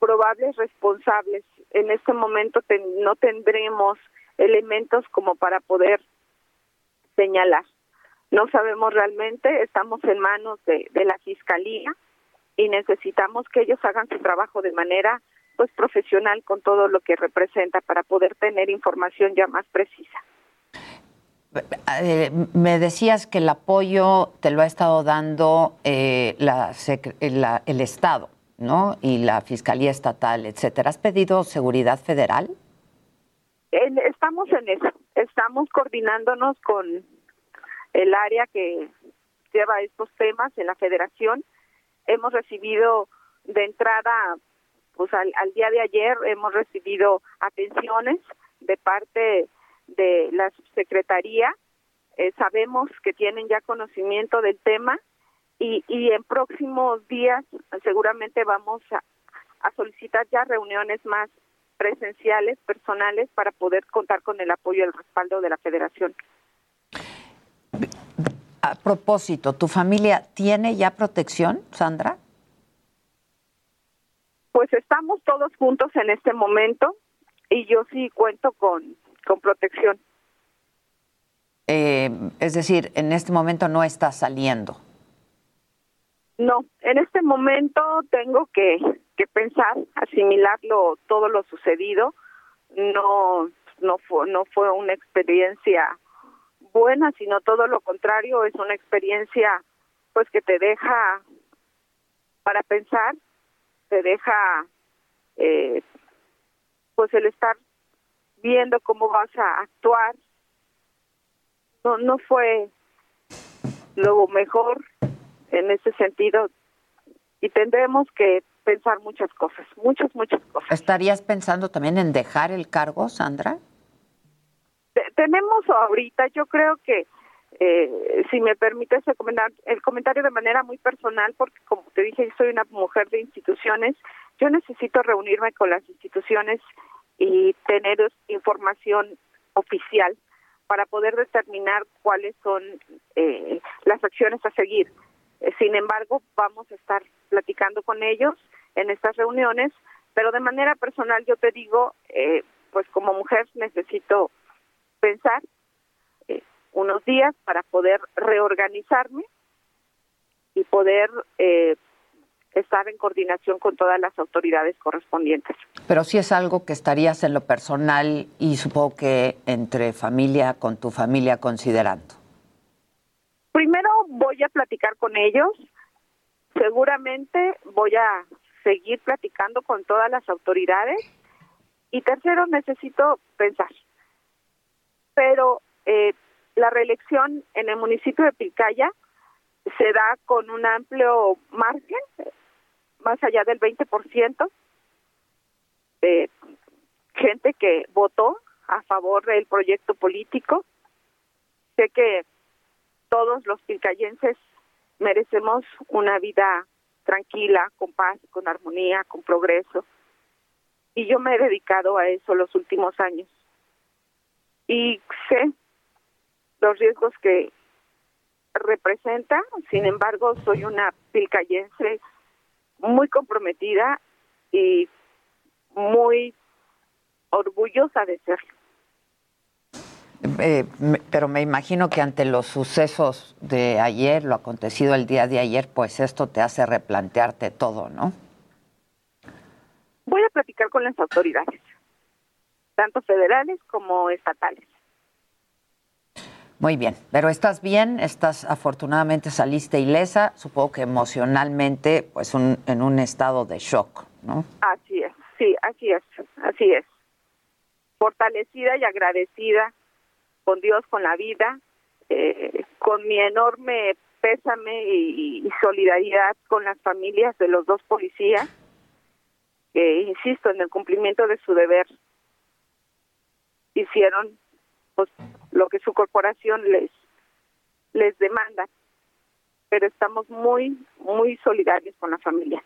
probables responsables. En este momento no tendremos elementos como para poder señalar. No sabemos realmente, estamos en manos de la Fiscalía y necesitamos que ellos hagan su trabajo de manera profesional con todo lo que representa para poder tener información ya más precisa. Me decías que el apoyo te lo ha estado dando el Estado, ¿no?, y la Fiscalía Estatal, etcétera. ¿Has pedido seguridad federal? Estamos en eso. Estamos coordinándonos con el área que lleva estos temas en la Federación. Hemos recibido de entrada, pues al día de ayer, hemos recibido atenciones de parte de la subsecretaría. Sabemos que tienen ya conocimiento del tema y en próximos días seguramente vamos a solicitar ya reuniones más presenciales, personales, para poder contar con el apoyo y el respaldo de la Federación. A propósito, ¿tu familia tiene ya protección, Sandra? Pues estamos todos juntos en este momento y yo sí cuento con protección. Es decir, en este momento no está saliendo. No, en este momento tengo que pensar, asimilarlo, todo lo sucedido. No fue una experiencia buena, sino todo lo contrario, es una experiencia pues que te deja para pensar, te deja pues el estar viendo cómo vas a actuar. No fue lo mejor en ese sentido y tendremos que pensar muchas cosas. ¿Estarías pensando también en dejar el cargo, Sandra? Tenemos ahorita, yo creo que, si me permites el comentario de manera muy personal, porque como te dije, yo soy una mujer de instituciones, yo necesito reunirme con las instituciones y tener información oficial para poder determinar cuáles son las acciones a seguir. Sin embargo, vamos a estar platicando con ellos en estas reuniones, pero de manera personal yo te digo, pues como mujer necesito pensar unos días para poder reorganizarme y poder estar en coordinación con todas las autoridades correspondientes. Pero sí es algo que estarías en lo personal y supongo que entre familia, con tu familia, considerando. Primero voy a platicar con ellos, seguramente voy a seguir platicando con todas las autoridades y tercero necesito pensar. Pero la reelección en el municipio de Pilcaya se da con un amplio margen, más allá del 20%, gente que votó a favor del proyecto político, Sé que todos los pilcayenses merecemos una vida tranquila, con paz, con armonía, con progreso. Y yo me he dedicado a eso los últimos años. Y sé los riesgos que representa, sin embargo, soy una pilcayense muy comprometida y muy orgullosa de serlo. Pero me imagino que ante los sucesos de ayer, lo acontecido el día de ayer, pues esto te hace replantearte todo, ¿no? Voy a platicar con las autoridades, tanto federales como estatales. Muy bien, pero estás bien, afortunadamente saliste ilesa, supongo que emocionalmente, pues en un estado de shock, ¿no? Así es, sí, así es. Fortalecida y agradecida con Dios, con la vida, con mi enorme pésame y solidaridad con las familias de los dos policías, que, insisto, en el cumplimiento de su deber, hicieron pues lo que su corporación les demanda, pero estamos muy solidarios con la familia.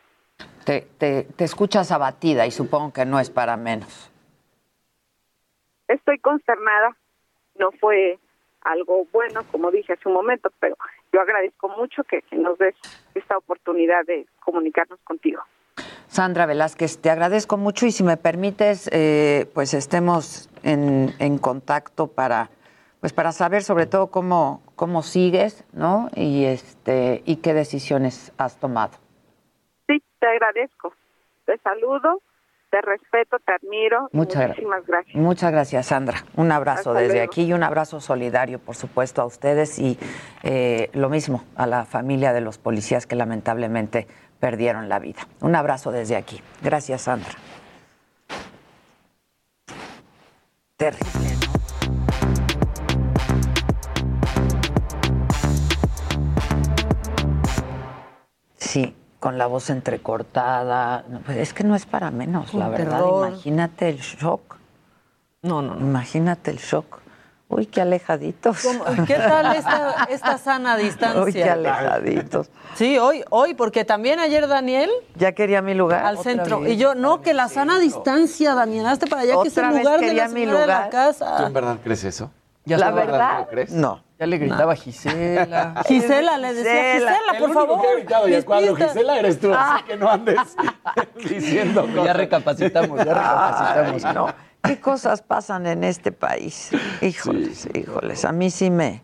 Te escuchas abatida y supongo que no es para menos. Estoy consternada. No fue algo bueno, como dije hace un momento, pero yo agradezco mucho que nos des esta oportunidad de comunicarnos contigo. Sandra Velázquez, te agradezco mucho y si me permites, pues estemos en contacto para saber sobre todo cómo sigues, ¿no? Y y qué decisiones has tomado. Sí, te agradezco. Te saludo. Te respeto, te admiro. Muchísimas gracias. Muchas gracias, Sandra. Un abrazo hasta desde luego. Aquí y un abrazo solidario, por supuesto, a ustedes y lo mismo a la familia de los policías que lamentablemente perdieron la vida. Un abrazo desde aquí. Gracias, Sandra. Terrible, ¿no? Sí. Con la voz entrecortada, pues es que no es para menos, la verdad. Imagínate el shock. No. Imagínate el shock. Uy, qué alejaditos. ¿Qué tal esta sana distancia? Uy, qué alejaditos. Sí, hoy, porque también ayer Daniel... Ya quería mi lugar. Al centro. Vez, y yo, no, que la sana distancia, Daniel, hazte para allá, que es el lugar de la señora de la casa. ¿Tú en verdad crees eso? ¿Ya la verdad? ¿Lo crees? No. Ya le gritaba Gisela. Gisela, le decía, Gisela, por favor. Que ha gritado ya cuando Gisela eres tú, así que no andes diciendo cosas. Ya recapacitamos. Ay, no. ¿Qué cosas pasan en este país? Híjoles. A mí se me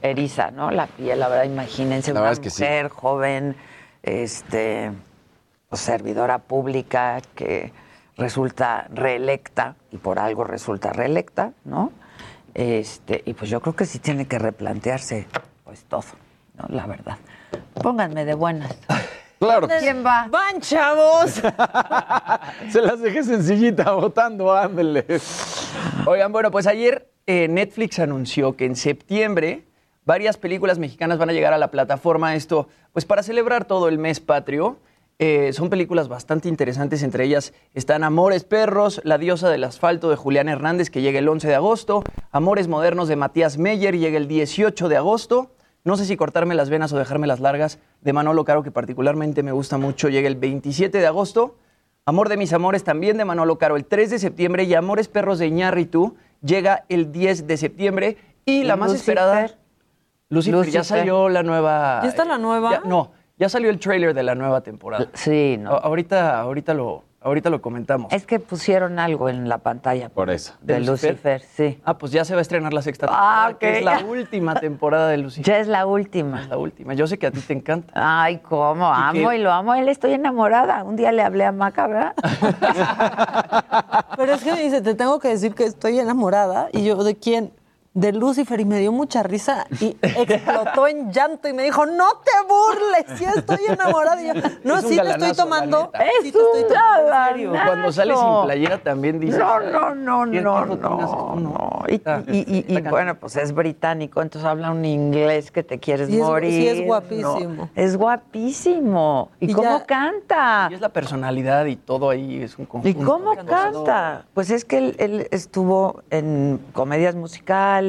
eriza, ¿no? La piel, la verdad, imagínense, la verdad una mujer joven, servidora pública que resulta reelecta, y por algo resulta reelecta, ¿no? Y pues yo creo que sí tiene que replantearse pues todo, ¿no? La verdad. Pónganme de buenas. Claro. ¿Quién va? ¡Van, chavos! Se las dejé sencillita, votando, ándale. Oigan, bueno, pues ayer Netflix anunció que en septiembre varias películas mexicanas van a llegar a la plataforma. Esto, pues para celebrar todo el mes patrio. Son películas bastante interesantes, entre ellas están Amores Perros, La diosa del asfalto de Julián Hernández, que llega el 11 de agosto, Amores modernos de Matías Meyer, llega el 18 de agosto, No sé si cortarme las venas o dejarme las largas, de Manolo Caro, que particularmente me gusta mucho, llega el 27 de agosto, Amor de mis amores también de Manolo Caro el 3 de septiembre y Amores Perros de Iñárritu llega el 10 de septiembre y la más esperada, Lucifer, ya salió la nueva... ¿Ya está la nueva? Ya salió el tráiler de la nueva temporada. Sí, no. Ahorita lo comentamos. Es que pusieron algo en la pantalla. Por eso. De Lucifer, sí. Ah, pues ya se va a estrenar la sexta temporada, okay. Que es la última temporada de Lucifer. Ya es la última. Yo sé que a ti te encanta. Ay, cómo, lo amo. Él, estoy enamorada. Un día le hablé a Maca, ¿verdad? Pero es que me dice, te tengo que decir que estoy enamorada. Y yo, ¿de quién? de Lucifer y me dio mucha risa y explotó en llanto y me dijo, no te burles, sí estoy enamorada. Y yo, no, es sí galanazo, te estoy tomando. Sí te estoy tomando. Cuando sales sin playera también dices. No. Y bueno, pues es británico, entonces habla un inglés que te quieres morir. Sí, es guapísimo. No, es guapísimo. ¿Y cómo ya, canta? Y es la personalidad y todo ahí es un conjunto. ¿Y cómo canta? Pues es que él estuvo en comedias musicales,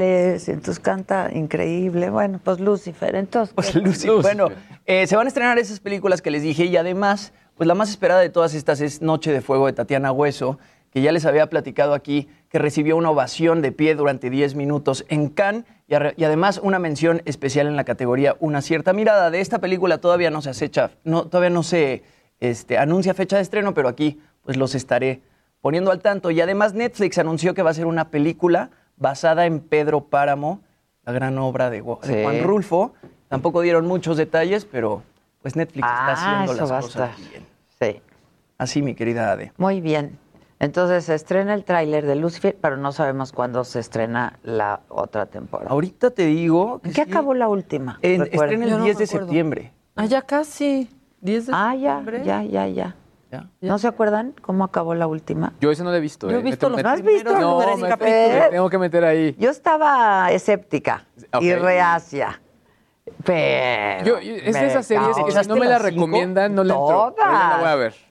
entonces canta increíble. Bueno, pues Lucifer, entonces. Pues Lucifer. Bueno, se van a estrenar esas películas que les dije y además, pues la más esperada de todas estas es Noche de Fuego de Tatiana Hueso, que ya les había platicado aquí, que recibió una ovación de pie durante 10 minutos en Cannes y además una mención especial en la categoría Una cierta mirada. De esta película todavía no se acecha, anuncia fecha de estreno, pero aquí pues los estaré poniendo al tanto. Y además Netflix anunció que va a ser una película basada en Pedro Páramo, la gran obra de Juan Rulfo. Tampoco dieron muchos detalles, pero pues Netflix está haciendo las cosas bien. Sí. Así, mi querida Ade. Muy bien. Entonces se estrena el tráiler de Lucifer, pero no sabemos cuándo se estrena la otra temporada. Ahorita te digo... ¿Qué acabó la última? Estrena el 10 de septiembre. Ah, ya casi. 10 de septiembre. Ya. ¿Ya? ¿No se acuerdan cómo acabó la última? Yo esa no la he visto. Yo he visto los primeros capítulos. Me tengo que meter ahí. Yo estaba escéptica y reacia. Pero... es de esas series que si no me la recomiendan, no la entro. Yo la voy a ver.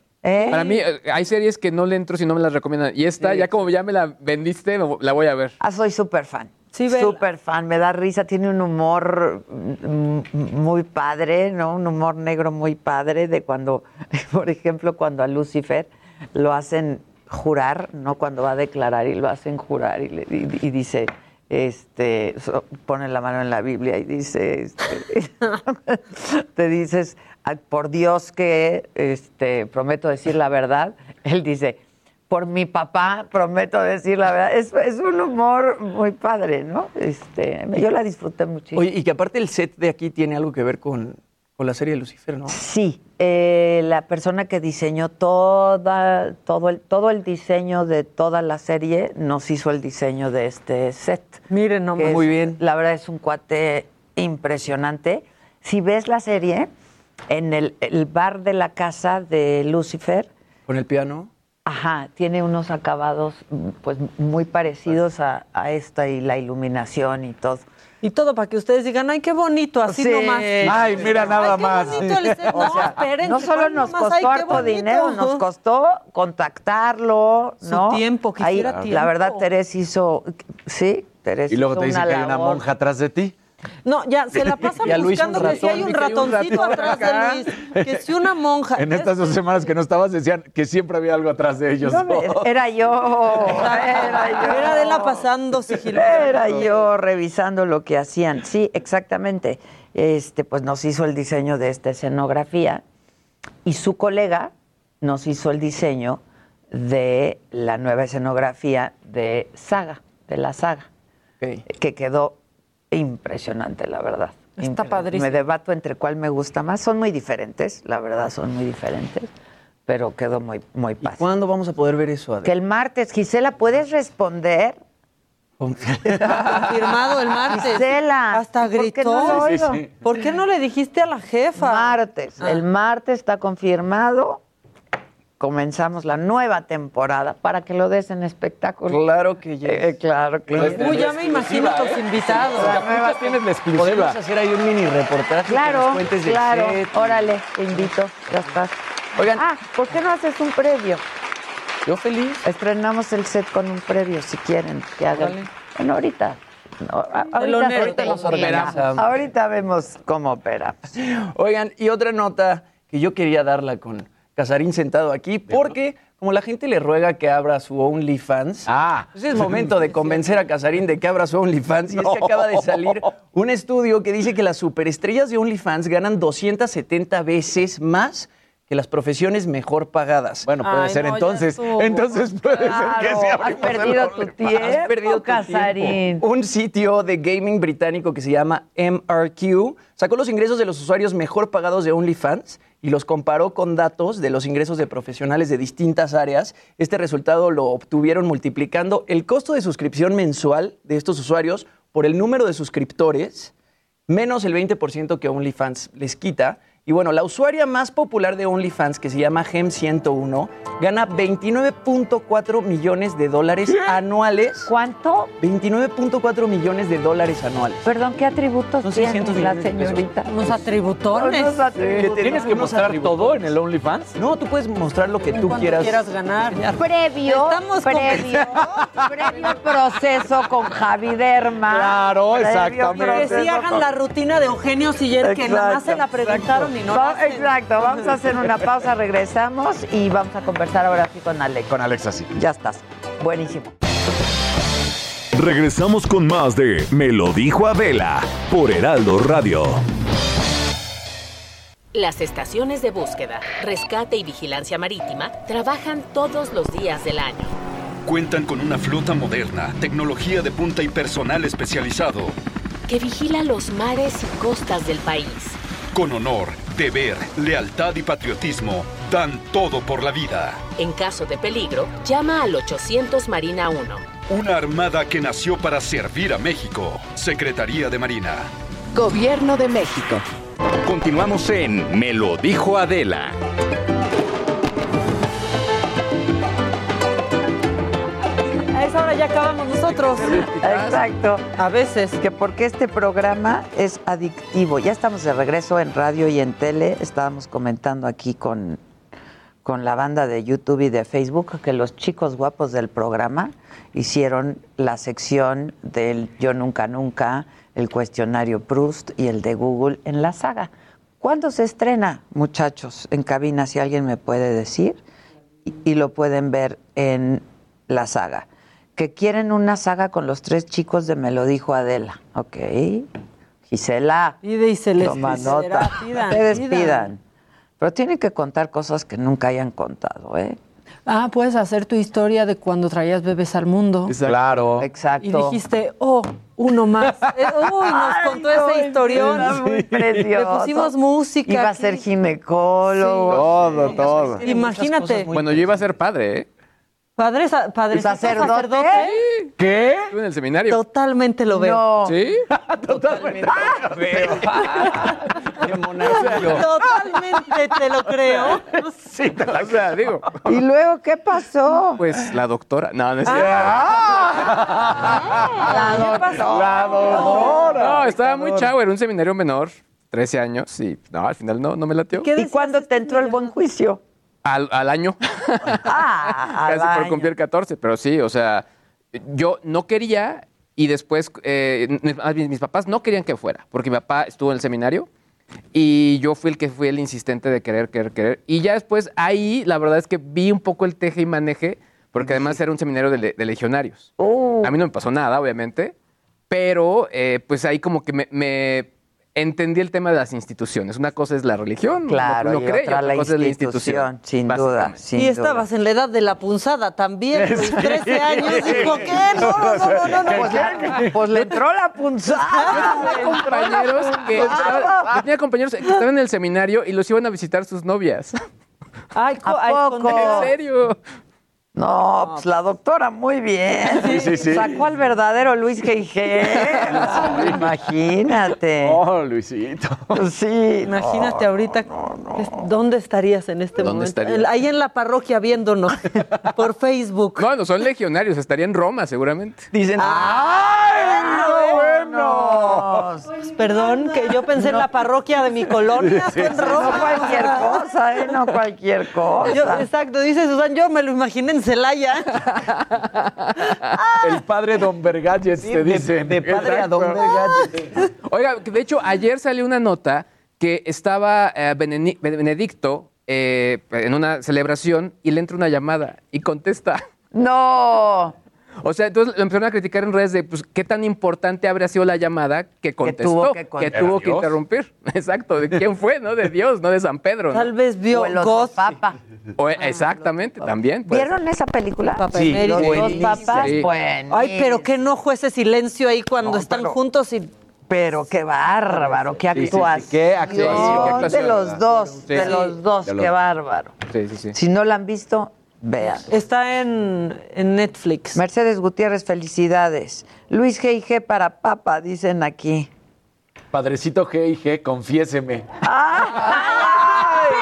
Para mí, hay series que no le entro si no me las recomiendan. Y esta, ya como ya me la vendiste, la voy a ver. Soy súper fan. Sí, súper fan, me da risa, tiene un humor muy padre, ¿no? Un humor negro muy padre de cuando, por ejemplo, cuando a Lucifer lo hacen jurar, ¿no? Cuando va a declarar y lo hacen jurar y dice, pone la mano en la Biblia y dice, te dices, por Dios que prometo decir la verdad, él dice... Por mi papá, prometo decir la verdad. Es un humor muy padre, ¿no? Yo la disfruté muchísimo. Oye, y que aparte el set de aquí tiene algo que ver con la serie de Lucifer, ¿no? Sí. La persona que diseñó todo el diseño de toda la serie nos hizo el diseño de este set. Miren, nomás. Muy bien. La verdad es un cuate impresionante. Si ves la serie, en el bar de la casa de Lucifer. Con el piano. Ajá, tiene unos acabados pues muy parecidos a esta y la iluminación y todo. Y todo para que ustedes digan, ay, qué bonito, así sí. Nomás. Ay, mira nada más. Sí. No, esperen, no solo nos costó harto dinero, nos costó contactarlo, ¿no? Su tiempo, quisiera tiempo. La verdad, Teresa hizo y luego te dicen que hay una monja atrás de ti. No, ya se la pasan buscando que si hay un ratoncito atrás de Luis, que si una monja. En estas 2 semanas que no estabas decían que siempre había algo atrás de ellos. No. Era yo. Era de la pasando sigilo. Era yo revisando lo que hacían. Sí, exactamente. Pues nos hizo el diseño de esta escenografía y su colega nos hizo el diseño de la nueva escenografía de la saga, okay. Que quedó impresionante, la verdad. Está padrísimo. Me debato entre cuál me gusta más. Son muy diferentes, la verdad, pero quedó muy, muy fácil. ¿Y cuándo vamos a poder ver eso, Adel? Que el martes. Gisela, ¿puedes responder? Confirmado el martes. Gisela. Hasta gritó. ¿Por qué no le dijiste a la jefa? Martes. El martes está confirmado. Comenzamos la nueva temporada para que lo des en espectáculo. Claro que ya. Claro. Uy, ya me imagino tus invitados. Ya tienes la exclusiva. Podemos hacer ahí un mini reportaje. Claro. Órale, te invito. Ya estás. Oigan. ¿Por qué no haces un previo? Yo feliz. Estrenamos el set con un previo, si quieren. Que hagan. Vale. Bueno, ahorita. Ahorita vemos cómo opera. Oigan, y otra nota que yo quería darla con... Casarín sentado aquí, porque como la gente le ruega que abra su OnlyFans, pues es momento de convencer a Casarín de que abra su OnlyFans. Y es que acaba de salir un estudio que dice que las superestrellas de OnlyFans ganan 270 veces más que las profesiones mejor pagadas. Bueno, puede ser entonces. Entonces puede ser que se abrimos el OnlyFans. Has perdido tu tiempo, Casarín. Un sitio de gaming británico que se llama MRQ sacó los ingresos de los usuarios mejor pagados de OnlyFans y los comparó con datos de los ingresos de profesionales de distintas áreas. Este resultado lo obtuvieron multiplicando el costo de suscripción mensual de estos usuarios por el número de suscriptores, menos el 20% que OnlyFans les quita. Y bueno, la usuaria más popular de OnlyFans, que se llama Gem101, gana $29.4 millones anuales. ¿Cuánto? $29.4 millones anuales. Perdón, ¿qué atributos tiene la señorita? Unos atributones. ¿Que tienes que mostrar todo en el OnlyFans? No, tú puedes mostrar lo que tú quieras ganar. Previo proceso con Javier Derma. Claro, exactamente. Que sí hagan la rutina de Eugenio Siller, que nada más se la preguntaron. Exacto, vamos a hacer una pausa, regresamos y vamos a conversar ahora aquí con Alexa. Con Alexa, sí. Ya estás. Buenísimo. Regresamos con más de Me lo dijo Adela por Heraldo Radio. Las estaciones de búsqueda, rescate y vigilancia marítima trabajan todos los días del año. Cuentan con una flota moderna, tecnología de punta y personal especializado que vigila los mares y costas del país. Con honor, deber, lealtad y patriotismo, dan todo por la vida. En caso de peligro, llama al 800 Marina 1. Una armada que nació para servir a México. Secretaría de Marina. Gobierno de México. Continuamos en Me lo dijo Adela. Ahora ya acabamos nosotros. Exacto. A veces. Que porque este programa es adictivo. Ya estamos de regreso en radio y en tele. Estábamos comentando aquí con la banda de YouTube y de Facebook que los chicos guapos del programa hicieron la sección del Yo Nunca Nunca, el cuestionario Proust y el de Google en la saga. ¿Cuándo se estrena, muchachos? En cabina, si alguien me puede decir. Y lo pueden ver en la saga. Que quieren una saga con los tres chicos de Me lo dijo Adela. Ok. Gisela. Pide y se les toma nota. Ustedes pidan. Pero tienen que contar cosas que nunca hayan contado, ¿eh? Ah, puedes hacer tu historia de cuando traías bebés al mundo. Exacto. Claro. Exacto. Y dijiste, uno más. Uy, nos contó ese historión. Era muy precioso. Le pusimos música. Iba a ser ginecólogo. Sí. Todo. Imagínate. Bueno, yo iba a ser padre, ¿eh? Padre sacerdote. ¿Qué? En el seminario. Totalmente lo veo. No. ¿Sí? Totalmente lo veo. Totalmente te lo creo. Sí, digo. ¿Y luego qué pasó? Pues la doctora. No es cierto. La doctora. No, estaba muy chavo, era un seminario menor, 13 años, y no, al final no me latió. ¿Y cuándo te entró el buen juicio? Al año. Casi por cumplir 14, pero sí, o sea, yo no quería y después, mis papás no querían que fuera, porque mi papá estuvo en el seminario y yo fui el insistente de querer. Y ya después ahí, la verdad es que vi un poco el teje y maneje, porque además era un seminario de legionarios. Oh. A mí no me pasó nada, obviamente, pero pues ahí como que me entendí el tema de las instituciones. Una cosa es la religión, claro, no creo, otra cosa es la institución. Sin duda. Y estabas en la edad de la punzada también. Es 13 años dijo, ¿qué? No. Pues le entró la punzada. Yo tenía compañeros que estaban en el seminario y los iban a visitar sus novias. Ay, ¿a poco? ¿En serio? No, pues la doctora, muy bien. Sí. Sacó al verdadero Luis G.I.G. Imagínate. Oh, Luisito. Sí. Imagínate ahorita dónde estarías en este momento. Estaría? Ahí en la parroquia viéndonos por Facebook. No, son legionarios, estaría en Roma seguramente. Dicen, ¡ay, no! Pues, perdón, que yo pensé en la parroquia de mi colonia. En Roma. No cualquier cosa, ¿eh? No cualquier cosa. Exacto, dice Susan, yo me lo imaginé en Celaya. El padre Don Vergalles, te dice. De padre a Don Vergalles. Oiga, de hecho, ayer salió una nota que estaba Benedicto en una celebración y le entra una llamada y contesta. ¡No! O sea, entonces lo empezaron a criticar en redes de pues, qué tan importante habría sido la llamada que contestó, que tuvo que interrumpir. Exacto, ¿de quién fue? ¿No? De Dios, no de San Pedro. Tal vez vio el dos papas. Exactamente, también. Pues. ¿Vieron esa película? Sí. Los dos papas. Sí. Bueno. Ay, pero qué enojo ese silencio ahí cuando están juntos y... Pero qué bárbaro, qué actuación. Sí. Qué actuación. De los dos, qué bárbaro. Sí. Si no la han visto... Vean. Está en Netflix. Mercedes Gutiérrez, felicidades. Luis G.I.G. para papa, dicen aquí. Padrecito G.I.G., confiéseme.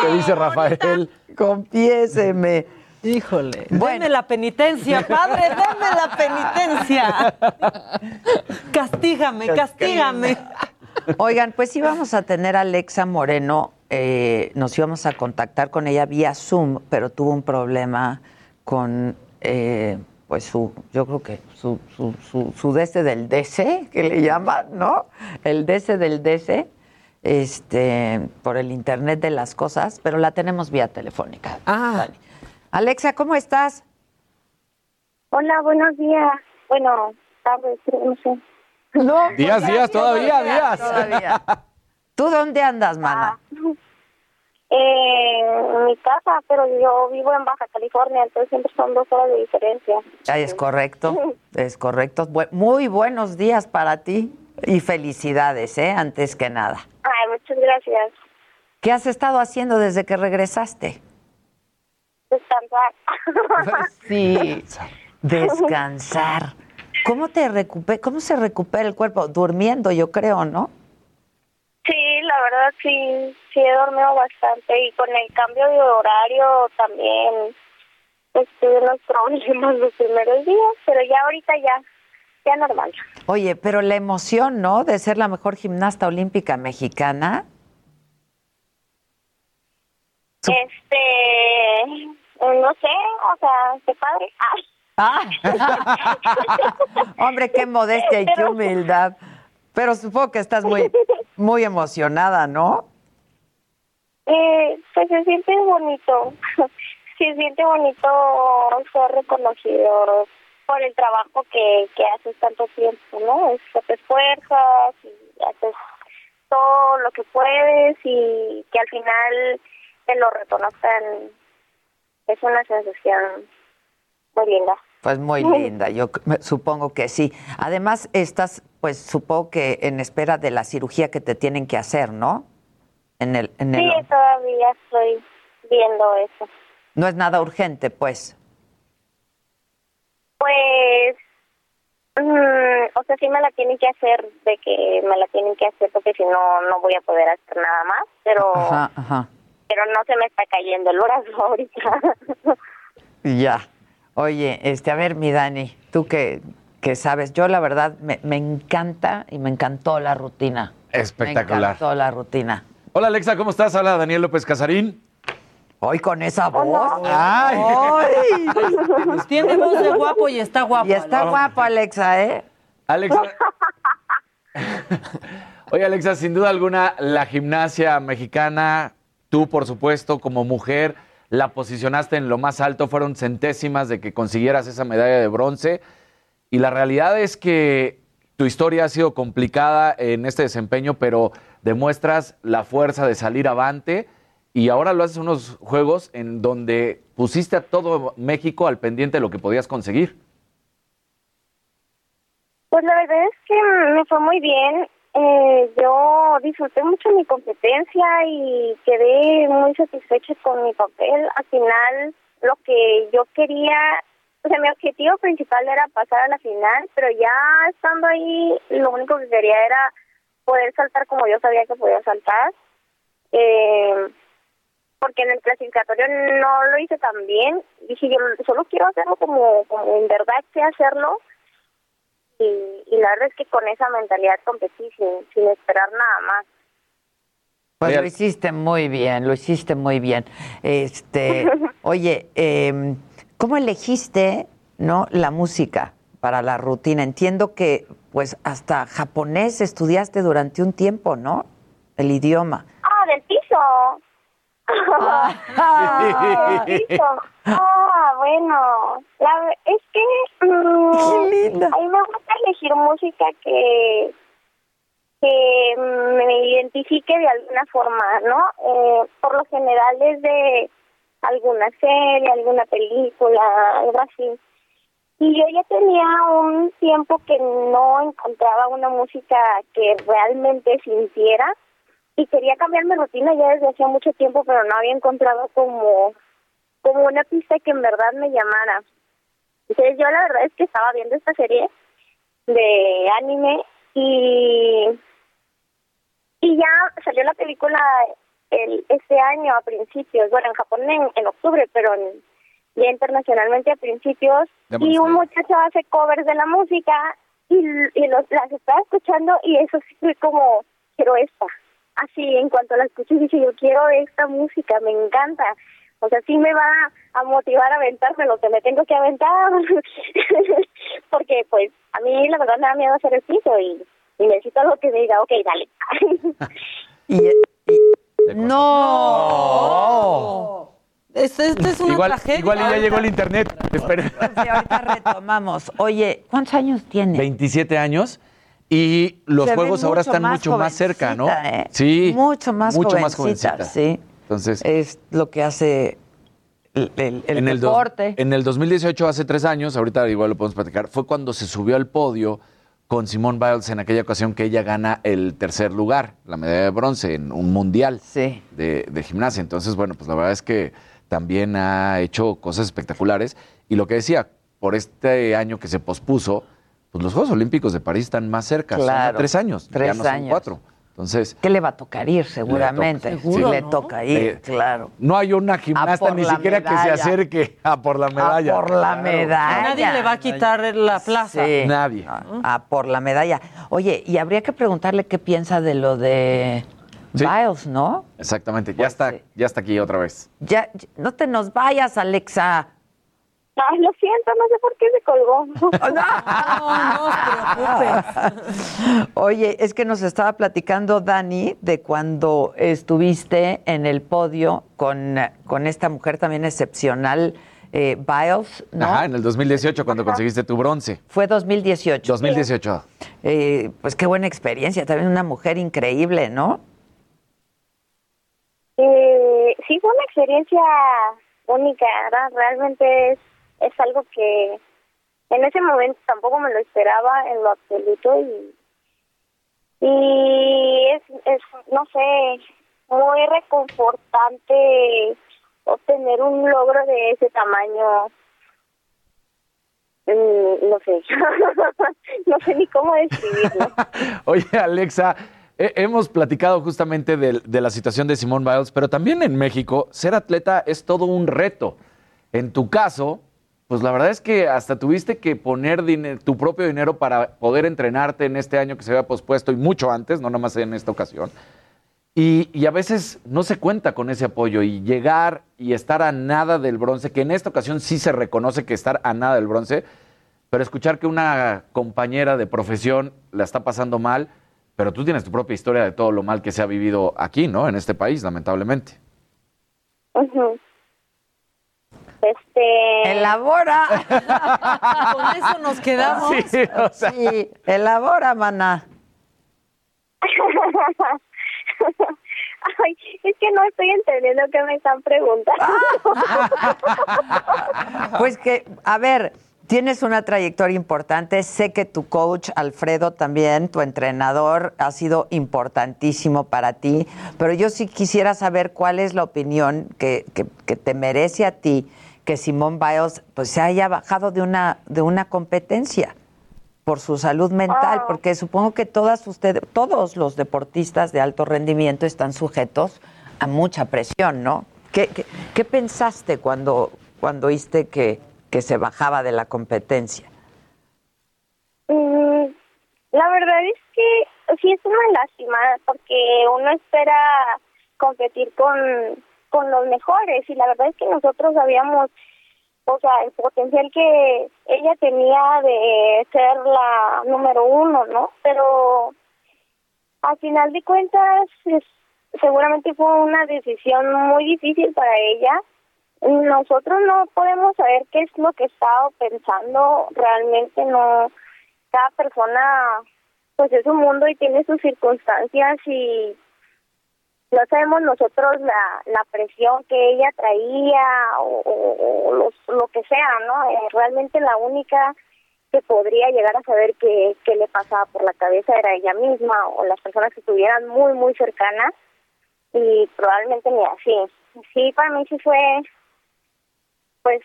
Te dice Rafael. Confiéseme. Híjole. Bueno. Deme la penitencia, padre, deme la penitencia. Castígame, castígame. Oigan, pues sí vamos a tener a Alexa Moreno. Nos íbamos a contactar con ella vía Zoom, pero tuvo un problema con, pues, su DC del DC, que le llaman, ¿no? El DC del DC, por el Internet de las cosas, pero la tenemos vía telefónica. Dale. Alexa, ¿cómo estás? Hola, buenos días. Bueno, tardes, no sé. No, días, todavía. ¿Tú dónde andas, mana? En mi casa, pero yo vivo en Baja California, entonces siempre son 2 horas de diferencia. Es correcto, es correcto. Muy buenos días para ti y felicidades, antes que nada. Ay, muchas gracias. ¿Qué has estado haciendo desde que regresaste? Descansar. Sí, descansar. ¿Cómo se recupera el cuerpo? Durmiendo, yo creo, ¿no? Sí, la verdad sí he dormido bastante y con el cambio de horario también tuve unos problemas los primeros días, pero ya ahorita ya normal. Oye, pero la emoción, ¿no? De ser la mejor gimnasta olímpica mexicana. No sé, o sea, qué padre. Hombre, qué modestia y qué humildad. Pero supongo que estás muy, muy emocionada, ¿no? Pues se siente bonito. Se siente bonito ser reconocido por el trabajo que haces tanto tiempo, ¿no? Te esfuerzas y haces todo lo que puedes y que al final te lo reconozcan. Es una sensación muy linda. Pues muy linda, yo supongo que sí. Además, estás, pues supongo que en espera de la cirugía que te tienen que hacer, ¿no? Sí, todavía estoy viendo eso. No es nada urgente, pues. Pues, o sea, sí me la tienen que hacer, porque si no, no voy a poder hacer nada más, pero, pero no se me está cayendo el brazo ahorita. Ya. Oye, a ver, mi Dani, tú que sabes, yo la verdad me encanta y me encantó la rutina. Espectacular. Me encantó la rutina. Hola, Alexa, ¿cómo estás? Hola, Daniel López Casarín. Hoy con esa voz. ¡Ay! Pues tiene voz de guapo y está guapo. Y está guapo, Alexa, ¿eh? Alexa. Oye, Alexa, sin duda alguna, la gimnasia mexicana, tú, por supuesto, como mujer, la posicionaste en lo más alto, fueron centésimas de que consiguieras esa medalla de bronce. Y la realidad es que tu historia ha sido complicada en este desempeño, pero demuestras la fuerza de salir avante. Y ahora lo haces en unos juegos en donde pusiste a todo México al pendiente de lo que podías conseguir. Pues la verdad es que me fue muy bien. Yo disfruté mucho mi competencia y quedé muy satisfecha con mi papel. Al final, lo que yo quería, o sea, mi objetivo principal era pasar a la final, pero ya estando ahí, lo único que quería era poder saltar como yo sabía que podía saltar. Porque en el clasificatorio no lo hice tan bien. Dije, yo solo quiero hacerlo como en verdad sé hacerlo. Y la verdad es que con esa mentalidad competí sin esperar nada más. Pues lo hiciste muy bien, Oye, ¿cómo elegiste, no, la música para la rutina? Entiendo que pues hasta japonés estudiaste durante un tiempo, ¿no? El idioma. Del piso. Bueno, es que a mí me gusta elegir música que me identifique de alguna forma, ¿no? Por lo general es de alguna serie, alguna película, algo así. Y yo ya tenía un tiempo que no encontraba una música que realmente sintiera y quería cambiar mi rutina ya desde hacía mucho tiempo, pero no había encontrado como como una pista que en verdad me llamara. Entonces yo la verdad es que estaba viendo esta serie de anime y ya salió la película este año a principios, bueno, en Japón en octubre, pero ya internacionalmente a principios, y un muchacho hace covers de la música y las estaba escuchando y eso sí fue como, quiero esta. Así, en cuanto la escuché, dije, yo quiero esta música, me encanta. O sea, sí me va a motivar a aventarme lo que me tengo que aventar. Porque, pues, a mí la verdad me da miedo hacer el piso y necesito algo que me diga, ok, dale. ¡No! Esto es una tragedia. Igual ya llegó el internet. Espera. Sí, ahorita retomamos. Oye, ¿cuántos años tiene? 27 años. Y los juegos ahora están mucho más cerca, ¿no? Sí. Mucho más jovencita, sí. Entonces, es lo que hace el deporte. En el 2018, hace 3 años, ahorita igual lo podemos platicar, fue cuando se subió al podio con Simone Biles en aquella ocasión que ella gana el 3er lugar, la medalla de bronce, en un mundial de gimnasia. Entonces, bueno, pues la verdad es que también ha hecho cosas espectaculares. Y lo que decía, por este año que se pospuso, pues los Juegos Olímpicos de París están más cerca. Claro, son 3 años, ya no son 4. Entonces, ¿qué le va a tocar ir seguramente? Le toca ir, claro. No hay una gimnasta ni siquiera medalla. Que se acerque a por la medalla. A por la medalla. Nadie le va a quitar la plaza. Sí. Nadie. A por la medalla. Oye, y habría que preguntarle qué piensa de lo de Biles, ¿no? Exactamente, ya está aquí otra vez. Ya, no te nos vayas, Alexa. Ay, lo siento, no sé por qué se colgó. No te preocupes. Oye, es que nos estaba platicando Dani de cuando estuviste en el podio con esta mujer también excepcional, Biles, ¿no? Ajá, en el 2018 cuando conseguiste tu bronce. Fue 2018. 2018. Pues qué buena experiencia, también una mujer increíble, ¿no? Sí, fue una experiencia única, ¿verdad? Realmente es algo que en ese momento tampoco me lo esperaba en lo absoluto y es no sé, muy reconfortante obtener un logro de ese tamaño. No sé, no sé ni cómo describirlo. Oye, Alexa, hemos platicado justamente de la situación de Simone Biles, pero también en México ser atleta es todo un reto. En tu caso, pues la verdad es que hasta tuviste que poner tu propio dinero para poder entrenarte en este año que se había pospuesto y mucho antes, no nomás en esta ocasión. Y a veces no se cuenta con ese apoyo y llegar y estar a nada del bronce, que en esta ocasión sí se reconoce que estar a nada del bronce, pero escuchar que una compañera de profesión la está pasando mal, pero tú tienes tu propia historia de todo lo mal que se ha vivido aquí, ¿no? En este país, lamentablemente. Uh-huh. ¡Elabora! Con eso nos quedamos. Sí, o sea, sí, elabora, maná. Ay, es que no estoy entendiendo qué me están preguntando. Pues que, a ver, tienes una trayectoria importante. Sé que tu coach, Alfredo, también, tu entrenador, ha sido importantísimo para ti. Pero yo sí quisiera saber cuál es la opinión que te merece a ti que Simone Biles pues se haya bajado de una competencia por su salud mental, porque supongo que todos los deportistas de alto rendimiento están sujetos a mucha presión, ¿no? ¿Qué pensaste cuando oíste que se bajaba de la competencia? La verdad es que sí es una lástima, porque uno espera competir con los mejores y la verdad es que nosotros sabíamos, o sea, el potencial que ella tenía de ser la número 1, ¿no? Pero al final de cuentas seguramente fue una decisión muy difícil para ella. Nosotros no podemos saber qué es lo que estaba pensando, realmente no. Cada persona pues es un mundo y tiene sus circunstancias y no sabemos nosotros la presión que ella traía o lo que sea, ¿no? Realmente la única que podría llegar a saber qué le pasaba por la cabeza era ella misma o las personas que estuvieran muy, muy cercanas y probablemente ni así. Sí, para mí sí fue pues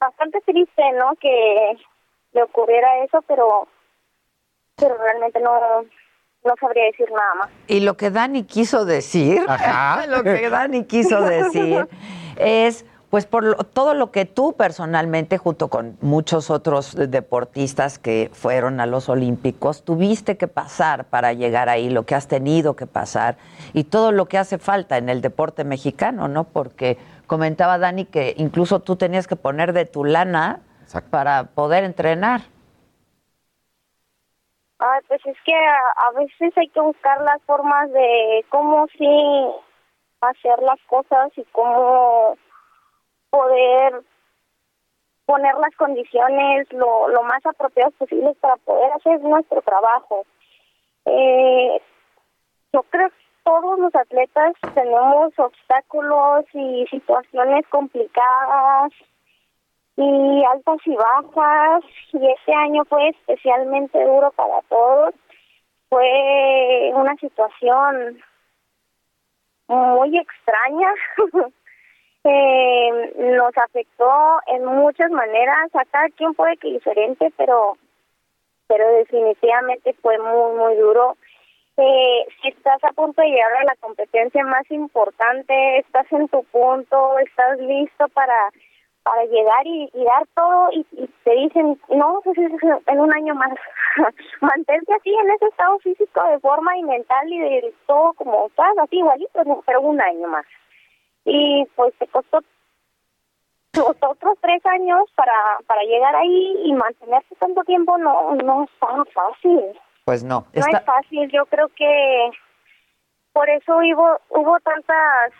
bastante triste, ¿no?, que le ocurriera eso, pero realmente no sabría decir nada más. Y lo que Dani quiso decir, es, pues, por todo lo que tú personalmente, junto con muchos otros deportistas que fueron a los Olímpicos, tuviste que pasar para llegar ahí, lo que has tenido que pasar y todo lo que hace falta en el deporte mexicano, ¿no? Porque comentaba Dani que incluso tú tenías que poner de tu lana. Exacto. Para poder entrenar. Ah, pues es que a veces hay que buscar las formas de cómo sí hacer las cosas y cómo poder poner las condiciones lo más apropiadas posibles para poder hacer nuestro trabajo. Yo creo que todos los atletas tenemos obstáculos y situaciones complicadas y altas y bajas, y este año fue especialmente duro para todos. Fue una situación muy extraña. Nos afectó en muchas maneras, a cada quien puede que diferente, pero definitivamente fue muy, muy duro. Si estás a punto de llegar a la competencia más importante, estás en tu punto, estás listo para llegar y dar todo, y te dicen, no, pues en un año más. Mantente así, en ese estado físico de forma y mental y de todo como estás, así igualito, pero un año más. Y pues te costó otros 3 años para llegar ahí, y mantenerse tanto tiempo no es tan fácil. Pues no. No es fácil. Yo creo que por eso hubo tantas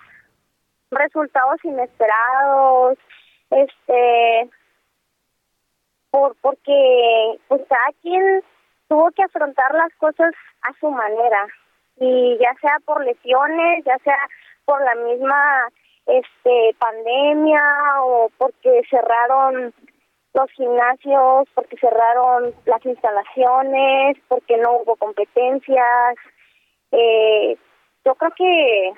resultados inesperados, porque pues cada quien tuvo que afrontar las cosas a su manera, y ya sea por lesiones, ya sea por la misma pandemia, o porque cerraron los gimnasios, porque cerraron las instalaciones, porque no hubo competencias. Yo creo que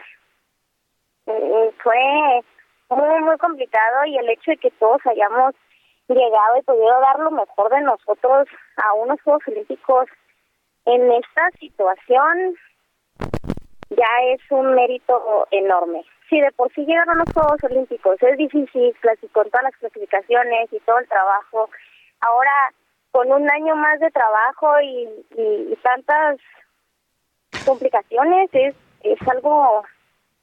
fue muy, muy complicado, y el hecho de que todos hayamos llegado y podido dar lo mejor de nosotros a unos Juegos Olímpicos en esta situación ya es un mérito enorme. Si de por sí llegar a los Juegos Olímpicos es difícil, con todas las clasificaciones y todo el trabajo, ahora con un año más de trabajo y tantas complicaciones, es algo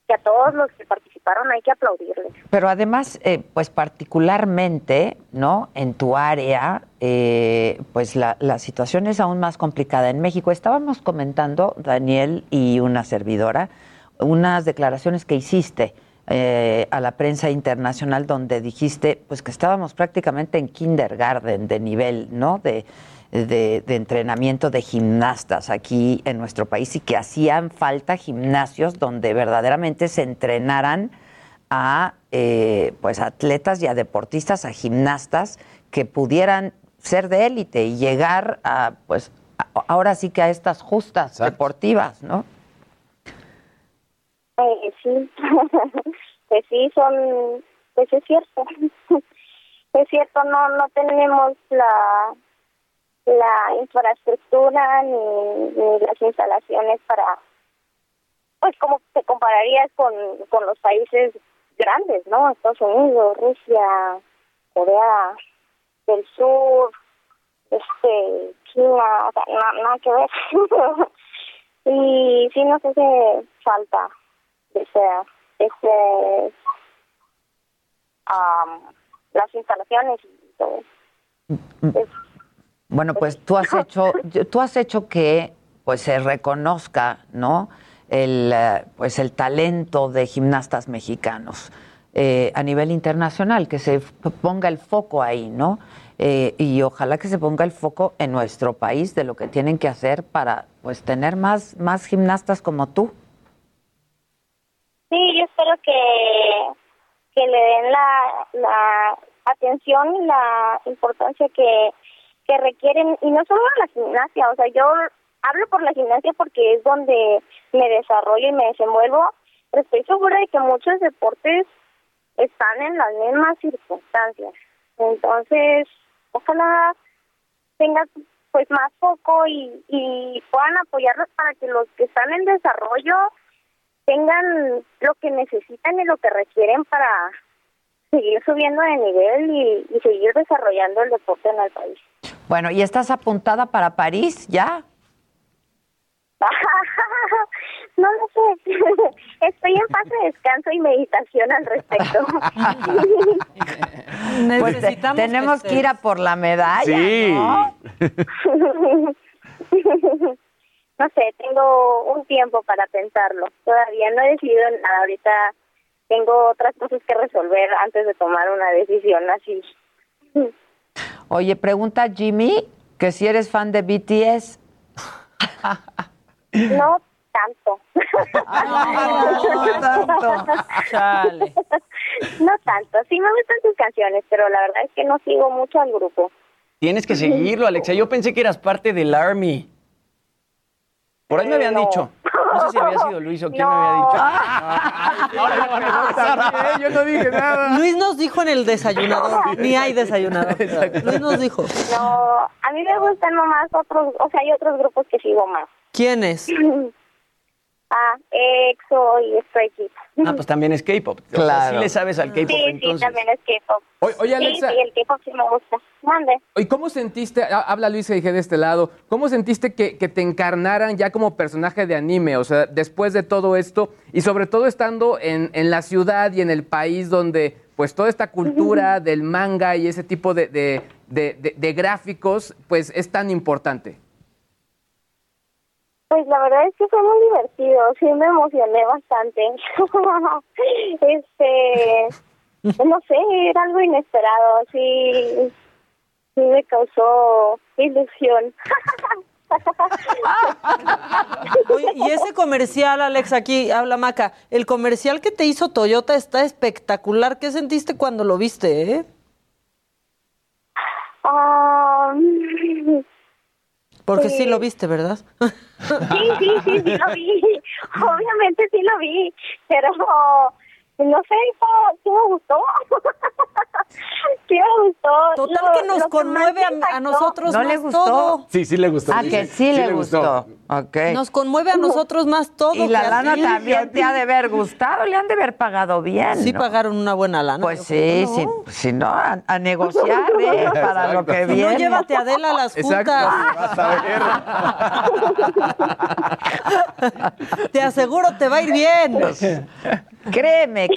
que a todos los que participaron hay que aplaudirles. Pero además, pues particularmente, ¿no?, en tu área, pues la situación es aún más complicada. En México estábamos comentando, Daniel y una servidora, unas declaraciones que hiciste a la prensa internacional, donde dijiste pues que estábamos prácticamente en kindergarten de nivel, ¿no?, de entrenamiento de gimnastas aquí en nuestro país, y que hacían falta gimnasios donde verdaderamente se entrenaran a pues atletas y a deportistas, a gimnastas que pudieran ser de élite y llegar a, pues, ahora sí que a estas justas. Exacto. Deportivas, ¿no? Sí, pues sí, pues es cierto. Es cierto, no tenemos la infraestructura ni las instalaciones para, pues, como te compararías con los países grandes, ¿no? Estados Unidos, Rusia, Corea del Sur, China, o sea, nada que ver. Y sí nos hace falta las instalaciones y todo. Bueno, pues tú has hecho que pues se reconozca, ¿no?, el talento de gimnastas mexicanos a nivel internacional, que se ponga el foco ahí, ¿no? Y ojalá que se ponga el foco en nuestro país de lo que tienen que hacer para pues tener más gimnastas como tú. Sí, yo espero que le den la atención y la importancia que requieren, y no solo a la gimnasia. O sea, yo hablo por la gimnasia porque es donde me desarrollo y me desenvuelvo, pero estoy segura de que muchos deportes están en las mismas circunstancias. Entonces, ojalá tenga pues más foco y puedan apoyarlos para que los que están en desarrollo tengan lo que necesitan y lo que requieren para seguir subiendo de nivel y seguir desarrollando el deporte en el país. Bueno, ¿y estás apuntada para París ya? No lo sé, estoy en fase de descanso y meditación al respecto. Pues tenemos que ir a por la medalla, sí, ¿no? No sé, tengo un tiempo para pensarlo. Todavía no he decidido nada. Ahorita tengo otras cosas que resolver antes de tomar una decisión así. Oye, pregunta Jimmy que si eres fan de BTS. No tanto. No tanto. Sí me gustan sus canciones, pero la verdad es que no sigo mucho al grupo. Tienes que seguirlo, Alexa. Yo pensé que eras parte del ARMY. Por ahí me habían dicho. No sé si había sido Luis o quién me había dicho. Yo no dije nada. Luis nos dijo en el desayunador. Ni hay desayunador. Luis nos dijo. No, a mí me gustan nomás otros, o sea, hay otros grupos que sigo más. ¿Quiénes? EXO y Stray Kids. Pues también es K-pop. Claro. O sea, sí le sabes al K-pop, sí, entonces. Sí, también es K-pop. Oye, Alexa. Sí, el K-pop sí me gusta. Mande. ¿Y cómo sentiste, habla Luis G. de este lado, cómo sentiste que te encarnaran ya como personaje de anime? O sea, después de todo esto, y sobre todo estando en la ciudad y en el país donde pues toda esta cultura del manga y ese tipo de gráficos pues es tan importante. Pues la verdad es que fue muy divertido, sí me emocioné bastante. No sé, era algo inesperado, sí me causó ilusión. Oye, y ese comercial, Alex, aquí habla Maca, el comercial que te hizo Toyota está espectacular. ¿Qué sentiste cuando lo viste, eh? Porque sí lo viste, ¿verdad? Sí, lo vi. Obviamente sí lo vi, pero no sé, sí me gustó. Sí me gustó. Total que nos conmueve a nosotros más todo. ¿No le gustó? Todo. Sí le gustó. Ah, que sí le gustó. Okay. Nos conmueve a nosotros más todo. Y la lana también te ha de haber gustado, le han de haber pagado bien. Sí, ¿no? Pagaron una buena lana. Pues sí, si no, a negociar, para lo que viene. No, llévate a Adela a las juntas. Exacto, vas a ver. Te aseguro, te va a ir bien. Pues, créeme.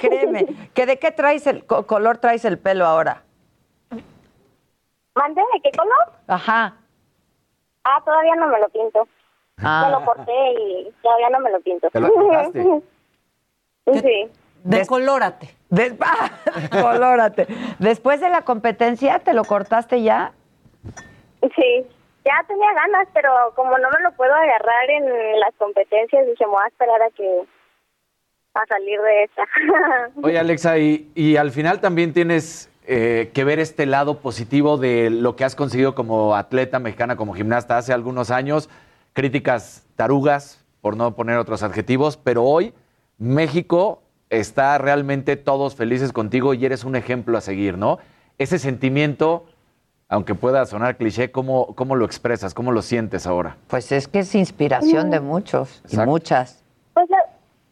¿Que de qué traes color traes el pelo ahora? ¿Mande? ¿De qué color? Ajá. Todavía no me lo pinto. Me lo corté y todavía no me lo pinto. ¿Te lo cortaste? Sí. Descolórate. Descolórate. Después de la competencia, ¿te lo cortaste ya? Sí. Ya tenía ganas, pero como no me lo puedo agarrar en las competencias, dije, me voy a esperar a salir de esta. Oye, Alexa, y al final también tienes que ver este lado positivo de lo que has conseguido como atleta mexicana, como gimnasta hace algunos años. Críticas tarugas, por no poner otros adjetivos, pero hoy México está realmente todos felices contigo y eres un ejemplo a seguir, ¿no? Ese sentimiento, aunque pueda sonar cliché, ¿cómo lo expresas? ¿Cómo lo sientes ahora? Pues es que es inspiración de muchos. Exacto. Y muchas. Pues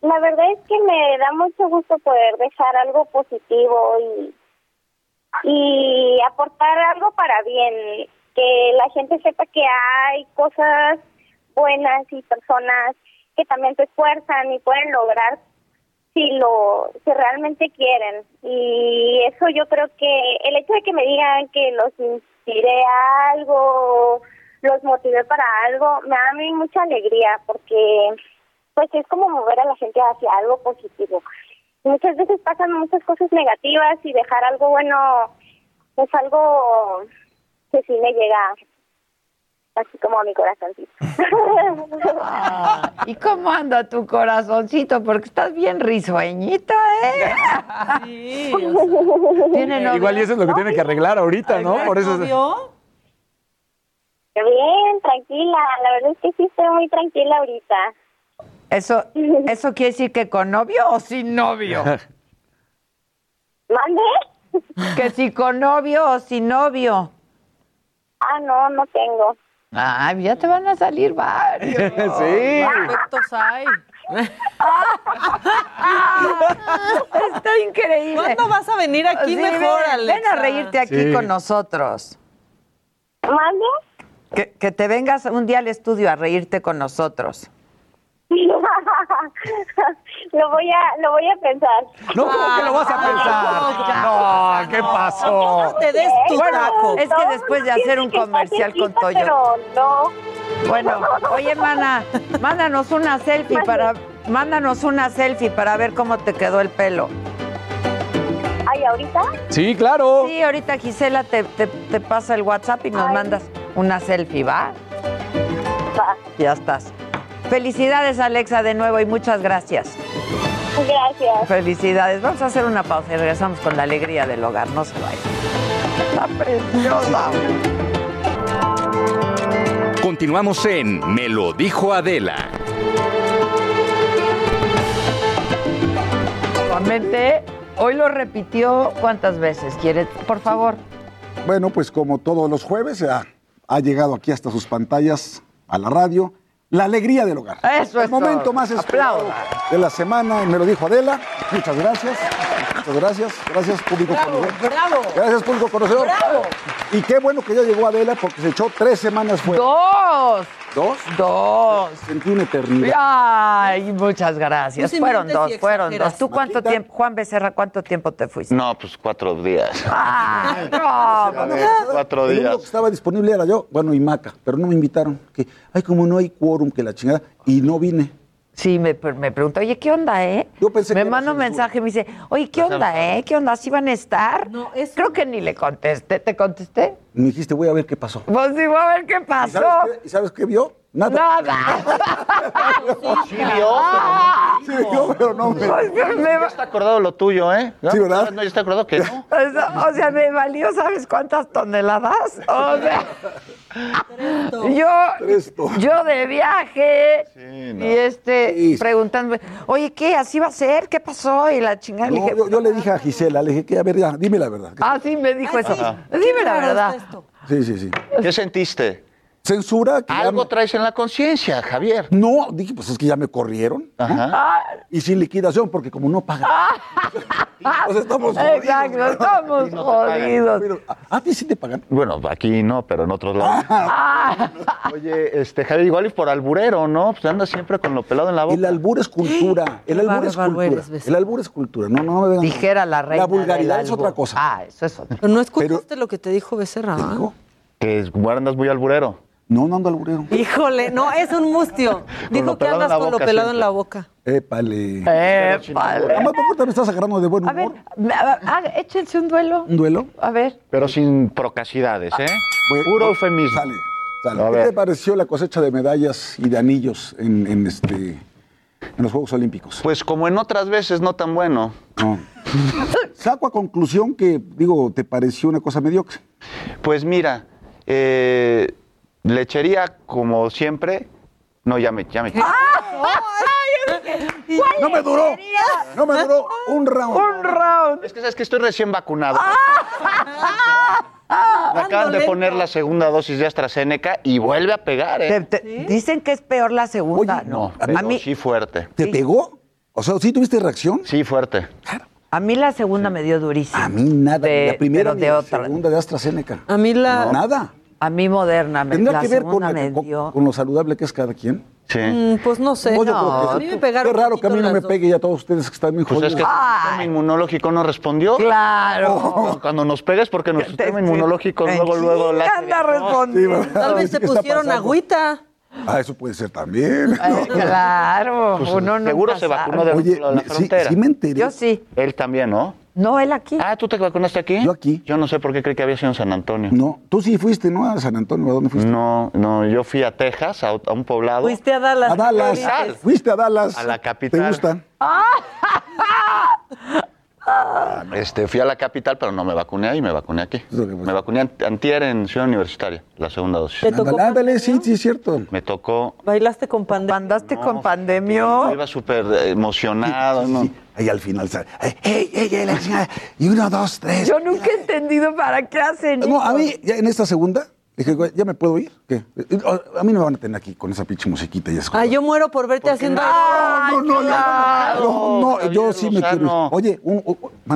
la verdad es que me da mucho gusto poder dejar algo positivo y aportar algo para bien, que la gente sepa que hay cosas buenas y personas que también se esfuerzan y pueden lograr si realmente quieren. Y eso yo creo que el hecho de que me digan que los inspiré a algo, los motivé para algo, me da a mí mucha alegría porque pues es como mover a la gente hacia algo positivo. Muchas veces pasan muchas cosas negativas y dejar algo bueno es algo que sí me llega así como a mi corazoncito. ¿Y cómo anda tu corazoncito? Porque estás bien risueñita, ¿eh? Sí. Igual y eso es lo que tiene que arreglar ahorita, ¿no? Por eso. Bien, tranquila. La verdad es que sí estoy muy tranquila ahorita. ¿Eso quiere decir que con novio o sin novio? ¿Mande? Que si con novio o sin novio. Ah, no, no tengo. Ay, ya te van a salir varios. Sí. Perfectos hay. Está increíble. ¿Cuándo vas a venir aquí mejor, Alexa? Ven a reírte aquí con nosotros. ¿Mande? Que te vengas un día al estudio a reírte con nosotros. Lo voy a pensar. No, ¿cómo que lo vas a pensar? No, ¿qué pasó? No te des tu taco. Es que después de hacer un comercial con Toyota. Pero no. Bueno, oye, mana, mándanos una selfie para ver cómo te quedó el pelo. ¿Ay, ahorita? Sí, claro. Sí, ahorita Gisela te pasa el WhatsApp y nos mandas una selfie, ¿va? Va. Ya estás. Felicidades, Alexa, de nuevo y muchas gracias. Gracias. Felicidades. Vamos a hacer una pausa y regresamos con la alegría del hogar. No se vayan. Está preciosa. Continuamos en Me lo dijo Adela. Nuevamente, hoy lo repitió cuántas veces quieres, por favor. Bueno, pues como todos los jueves, ha llegado aquí hasta sus pantallas a la radio. La alegría del hogar. Eso es. El momento todo. Más esperado de la semana, y me lo dijo Adela. Muchas gracias. Muchas gracias. Gracias, público conocedor. Bravo. Gracias, público conocedor. Bravo. Y qué bueno que ya llegó Adela porque se echó 3 semanas fuera. Dos. Sentí una eternidad. Ay, muchas gracias. No fueron dos. ¿Tú cuánto tiempo, Juan Becerra, cuánto tiempo te fuiste? No, pues 4 días. Ah, no. Ver, 4 días. El único que estaba disponible era yo, bueno, y Maca, pero no me invitaron. Que, ay, como no hay quórum, que la chingada, y no vine. Sí, me preguntó, oye, ¿qué onda, eh? Yo pensé me manda un mensaje y me dice, oye, ¿qué onda, eh? ¿Qué onda? ¿Sí van a estar? No, eso... Creo que ni le contesté. ¿Te contesté? Me dijiste, voy a ver qué pasó. Pues sí, voy a ver qué pasó. ¿Y sabes qué vio? Nada. Sí vio, pero no me... No está acordado lo tuyo, ¿eh? ¿No? Sí, ¿verdad? No, yo está acordado que no. O sea, me valió, ¿sabes cuántas toneladas? O sea... Yo de viaje y preguntándome, oye, ¿qué? ¿Así va a ser? ¿Qué pasó? Y la chingada. No, dije, yo le dije a Gisela, le dije, que a ver, ya, dime la verdad. Ah, sí, me dijo eso. Sí. Dime la verdad. Sí. ¿Qué sentiste? Censura. Que algo traes en la conciencia, Javier. No, dije, pues es que ya me corrieron. Ajá. Y sin liquidación, porque como no pagan. Pues estamos jodidos. Exacto, estamos jodidos. Pero, ¿a ti sí te pagan? Bueno, aquí no, pero en otros lados. Oye, Javier, igual y por alburero, ¿no? Pues anda siempre con lo pelado en la boca. El albur es cultura. El albur es cultura. No me vengan. Dijera la reina. La vulgaridad es otra cosa. Ah, eso es otra. Pero no escuchaste lo que te dijo Becerra. Que andas muy alburero. No, no ando alburero. Híjole, no, es un mustio. Dijo que andas con lo pelado en la boca. Épale. Además, ¿por qué me estás agarrando de buen humor? A ver, échense un duelo. ¿Un duelo? A ver. Pero sin procacidades, ¿eh? Puro eufemismo. Sale. ¿Qué te pareció la cosecha de medallas y de anillos en los Juegos Olímpicos? Pues como en otras veces, no tan bueno. No. Saco a conclusión que, ¿te pareció una cosa mediocre? Pues mira... lechería, como siempre. No, ya me. No me duró. Un round. Es que sabes que estoy recién vacunado. Me acaban de poner la segunda dosis de AstraZeneca y vuelve a pegar, ¿eh? Dicen que es peor la segunda. Oye, no, pero a mí sí fuerte. ¿Te pegó? O sea, ¿sí tuviste reacción? Sí, fuerte. Claro. A mí la segunda me dio durísimo. A mí nada. La primera ni la segunda de AstraZeneca. A mí la... No. Nada. A mí Moderna me dio. ¿Tendrá que ver con lo saludable que es cada quien? Sí. Pues no sé. A mí me pegaron. Qué raro que a mí no me pegue y a todos ustedes que están muy jodidos. Pues es que el sistema inmunológico no respondió. Claro. Cuando nos pegues, porque nuestro sistema inmunológico luego... anda respondiendo. Sí, tal vez se pusieron agüita. Ah, eso puede ser también. ¿No? Claro. Pues uno seguro nunca se vacunó de la frontera. Sí, me enteré. Yo sí. Él también, ¿no? No, él aquí. Ah, ¿tú te vacunaste aquí? Yo aquí. Yo no sé por qué creí que había sido en San Antonio. No, tú sí fuiste, ¿no? A San Antonio, ¿a dónde fuiste? No, yo fui a Texas, a un poblado. Fuiste a Dallas. A Dallas. Fuiste a Dallas. A la capital. ¿Te gustan? Fui a la capital, pero no me vacuné ahí, me vacuné aquí. Me vacuné antier en Ciudad Universitaria, la segunda dosis. ¿Te tocó? Ándale, sí, es cierto. Me tocó. ¿Bailaste con pandemia? ¿Andaste con pandemia? Iba súper emocionado. Sí. Ahí al final sale, la chingada, y 1, 2, 3. Yo nunca he entendido para qué hacen eso. No, a mí, ya en esta segunda, dije, ¿ya me puedo ir? ¿Qué? A mí no me van a tener aquí con esa pinche musiquita y eso. Ah, yo muero por verte haciendo... No, yo sí me quiero. Oye,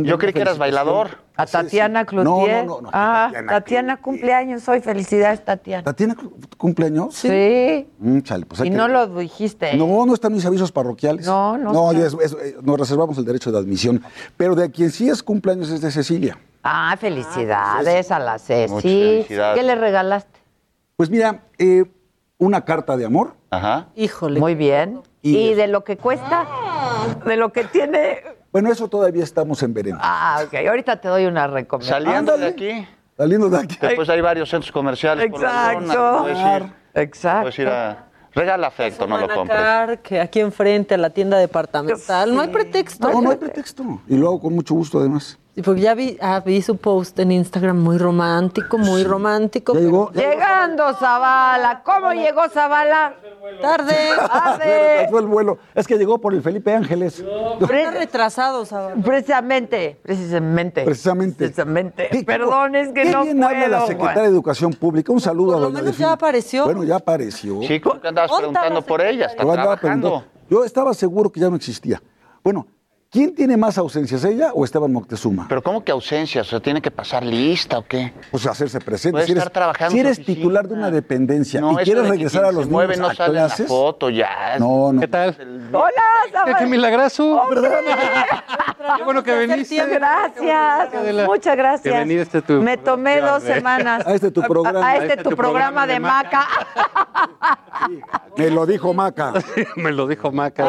yo creí que eras bailador. A Tatiana Cloutier. No. Ah, Tatiana cumpleaños hoy. Felicidades, Tatiana. ¿Tatiana cumpleaños? Sí. Chale, pues y no lo dijiste. No están mis avisos parroquiales. No. No, nos reservamos el derecho de admisión. Pero de quien sí es cumpleaños es de Cecilia. Ah, felicidades a la Ceci. ¿Qué le regalaste? Pues mira, una carta de amor. Ajá. Híjole. Muy bien. ¿Y de lo que cuesta? De lo que tiene... Bueno, eso todavía estamos en veremos. Ah, ok. Ahorita te doy una recomendación. Saliendo de aquí. Después hay varios centros comerciales. Exacto. Por la zona. Exacto. Puedes ir a... Regala afecto, no lo compres. Que aquí enfrente, a la tienda departamental. Sí. No hay pretexto. No hay pretexto. Y lo hago con mucho gusto, además. Sí, porque ya vi su post en Instagram muy romántico. Llegando Zavala. ¿Cómo llegó Zavala? Tarde. El vuelo. Es que llegó por el Felipe Ángeles. Está retrasado, Zavala. Precisamente. Perdón, es que no puedo. ¿Quién habla la secretaria de Educación Pública? Un saludo a doña Delfina. Ya apareció. Chico, ¿qué andabas preguntando por ella? Está trabajando. Yo estaba seguro que ya no existía. Bueno, ¿quién tiene más ausencias, ella o Esteban Moctezuma? ¿Pero cómo que ausencias? ¿O sea, tiene que pasar lista o qué? Pues hacerse presente. Puede estar trabajando. Si eres titular de una dependencia y quieres regresar a los niños a clases... No sale la foto ya. No. ¿Qué tal? ¡Hola, Samuel! ¡Qué milagroso! ¿Verdad? ¡Qué bueno que veniste! Gracias. Muchas gracias. Me tomé 2 semanas. A este tu programa. A este tu programa de Maca. Sí. Me lo dijo Maca.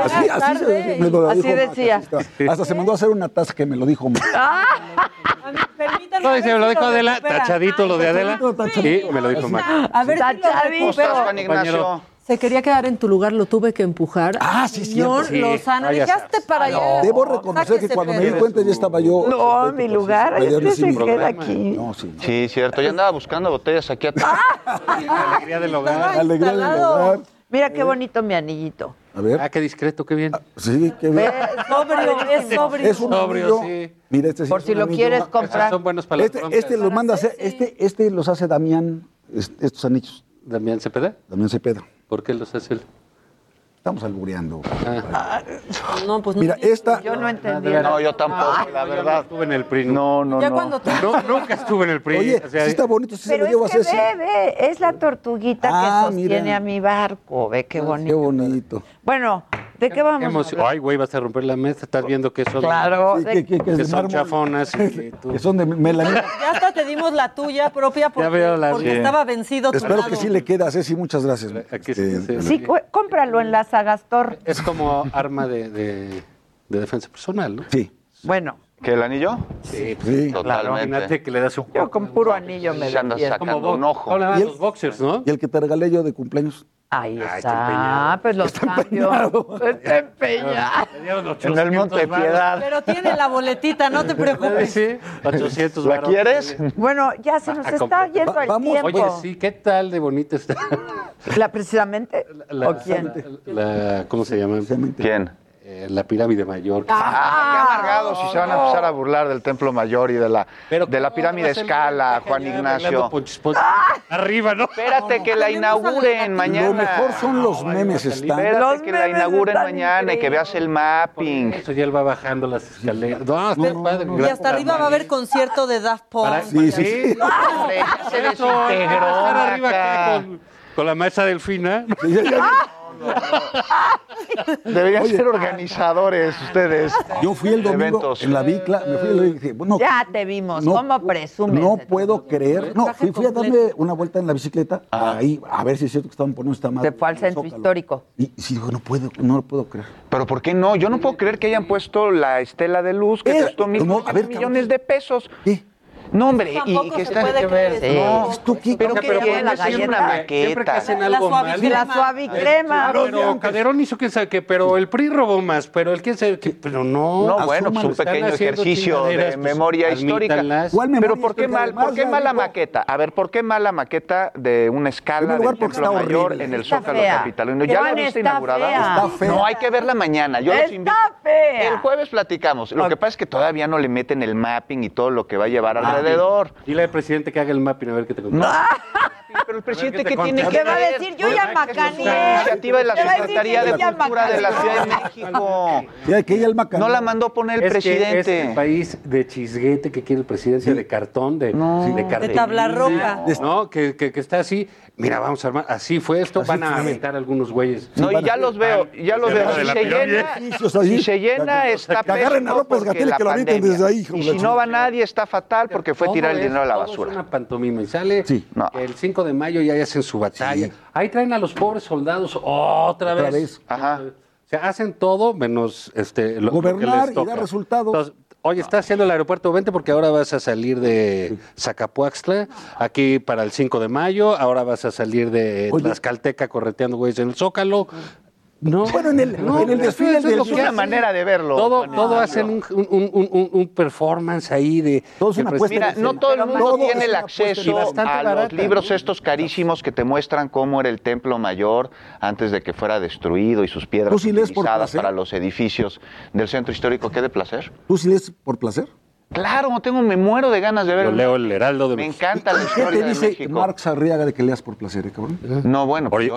Así decía. Hasta se mandó a hacer una taza que me lo dijo. No, y se me lo dijo Adela, tachadito lo de Adela. Sí, me lo dijo Maca. A ver, tachadito. Se quería quedar en tu lugar, lo tuve que empujar. Ah, sí, señor, sí. Lozano, dejaste para allá. Debo reconocer que cuando me di cuenta ya estaba yo. No, mi lugar, se queda aquí. No. Sí, cierto, yo andaba buscando botellas aquí atrás. La alegría del hogar. Mira qué bonito mi anillito. A ver. Ah, qué discreto, qué bien. Ah, sí, qué bien. Es sobrio. Es un sobrio, sí. Mira, este sí. Por si lo quieres comprar. Son buenos para las compras. Este lo manda a hacer, este los hace Damián, estos anillos. ¿Damián Cepeda? Damián Cepeda. ¿Por qué los hace él? Estamos albureando. No, pues no. Mira, esta... Yo no entendí. No, yo tampoco, la verdad. No estuve en el PRI. No. Ya cuando te... Nunca estuve en el PRI. Oye, o sea, sí está bonito. Sí, pero se lo llevo es que ve, es la tortuguita que sostiene a mi barco. Ve, qué bonito. Qué bonito. Bueno, ¿de qué vamos a hablar? Ay, güey, vas a romper la mesa. Estás viendo que son... Claro. Que son chafonas. Que son de melanina. Ya hasta te dimos la tuya propia porque estaba vencido tu lado. Espero que sí le queda, Ceci. Muchas gracias. Sí, cómpralo en las Sagastor. Es como arma de defensa personal, ¿no? Sí. Bueno. ¿Que el anillo? Sí. Totalmente. Imagínate que le das un... Yo con puro anillo me defiendo. Como un ojo. Hola, los boxers, ¿no? Y el que te regalé yo de cumpleaños. Ahí está. Pues los cambios. Está empeñado. En el Monte de Piedad. Pero tiene la boletita, no te preocupes. Sí, 800 varos. ¿La quieres? Bueno, ya se nos está yendo el tiempo. Oye, sí, ¿qué tal de bonita está? ¿La precisamente? ¿O quién? ¿Cómo se llama? ¿Quién? La pirámide mayor. ¡Qué amargados! Si se van a empezar a burlar del templo mayor y de la pirámide escala, Juan Ignacio. Arriba, ¿no? Espérate que la inauguren mañana. Lo mejor son los memes. Espérate que la inauguren mañana y que veas el mapping. Eso ya él va bajando las escaleras. Y hasta arriba va a haber concierto de Daft Punk. Sí. Se desintegró. Arriba con la maestra Delfina. No. Deberían ser organizadores ustedes. Yo fui el domingo eventos. En la Bicla, me fui y dije, bueno, ya te vimos, ¿cómo presumes? No puedo creer. No, fui a darme una vuelta en la bicicleta, ahí a ver si es cierto que estaban poniendo esta madre. Se fue al centro histórico. Y sí, digo, no lo puedo creer. Pero ¿por qué no? Yo no puedo creer que hayan puesto la estela de luz que costó 1,000 millones de pesos. ¿Qué? No, hombre, y que está... No, ¿tú qué? Pero que tiene la galleta. Siempre que hacen algo mal. La suavicrema. Pero Calderón hizo que saque, pero el PRI robó más, pero el que se... Pero no... No, bueno, pues un pequeño ejercicio de memoria histórica. Pero ¿por qué mal la maqueta? A ver, ¿por qué mal la maqueta de una escala de ejemplo mayor en el Zócalo capitalino? ¿Ya la viste inaugurada? No, hay que verla mañana. Yo los invito. El jueves platicamos. Lo que pasa es que todavía no le meten el mapping y todo lo que va a llevar a la... Dile al presidente que haga el mapping a ver qué te contesta. Pero el presidente que tiene que va a decir, yo ya macané. La iniciativa de la Secretaría de Cultura de la Ciudad de México. No la mandó poner el presidente. Es el país de chisguete que quiere el presidente, de cartón, de tabla roja. No, que está así. Mira, vamos a armar. Así fue esto. Van a aventar algunos güeyes. No, y ya los veo. Si se llena, está pésimo porque la pandemia. Y si no va nadie, está fatal porque fue tirar el dinero a la basura. Es una pantomima y sale el 5 de mayo ya hacen su batalla. Sí. Ahí traen a los pobres soldados otra vez. Ajá. O sea, hacen todo menos gobernar lo que les toca. Y dar resultados. Entonces, oye, está haciendo el aeropuerto, vente porque ahora vas a salir de Zacapuaxtla aquí para el 5 de mayo, ahora vas a salir de Tlaxcalteca correteando güeyes en el Zócalo. No, bueno, en el desfile es una manera de verlo. Todo hacen un performance ahí de... Mira, no todo el mundo tiene el acceso a los libros estos carísimos que te muestran cómo era el Templo Mayor antes de que fuera destruido y sus piedras utilizadas para los edificios del Centro Histórico. ¿Qué de placer? ¿Tú sí lees por placer? Claro, me muero de ganas de verlo. Yo leo el Heraldo de México. Me encanta la historia de México. ¿Qué te dice Max Arriaga de que leas por placer, cabrón? No, bueno, ¿qué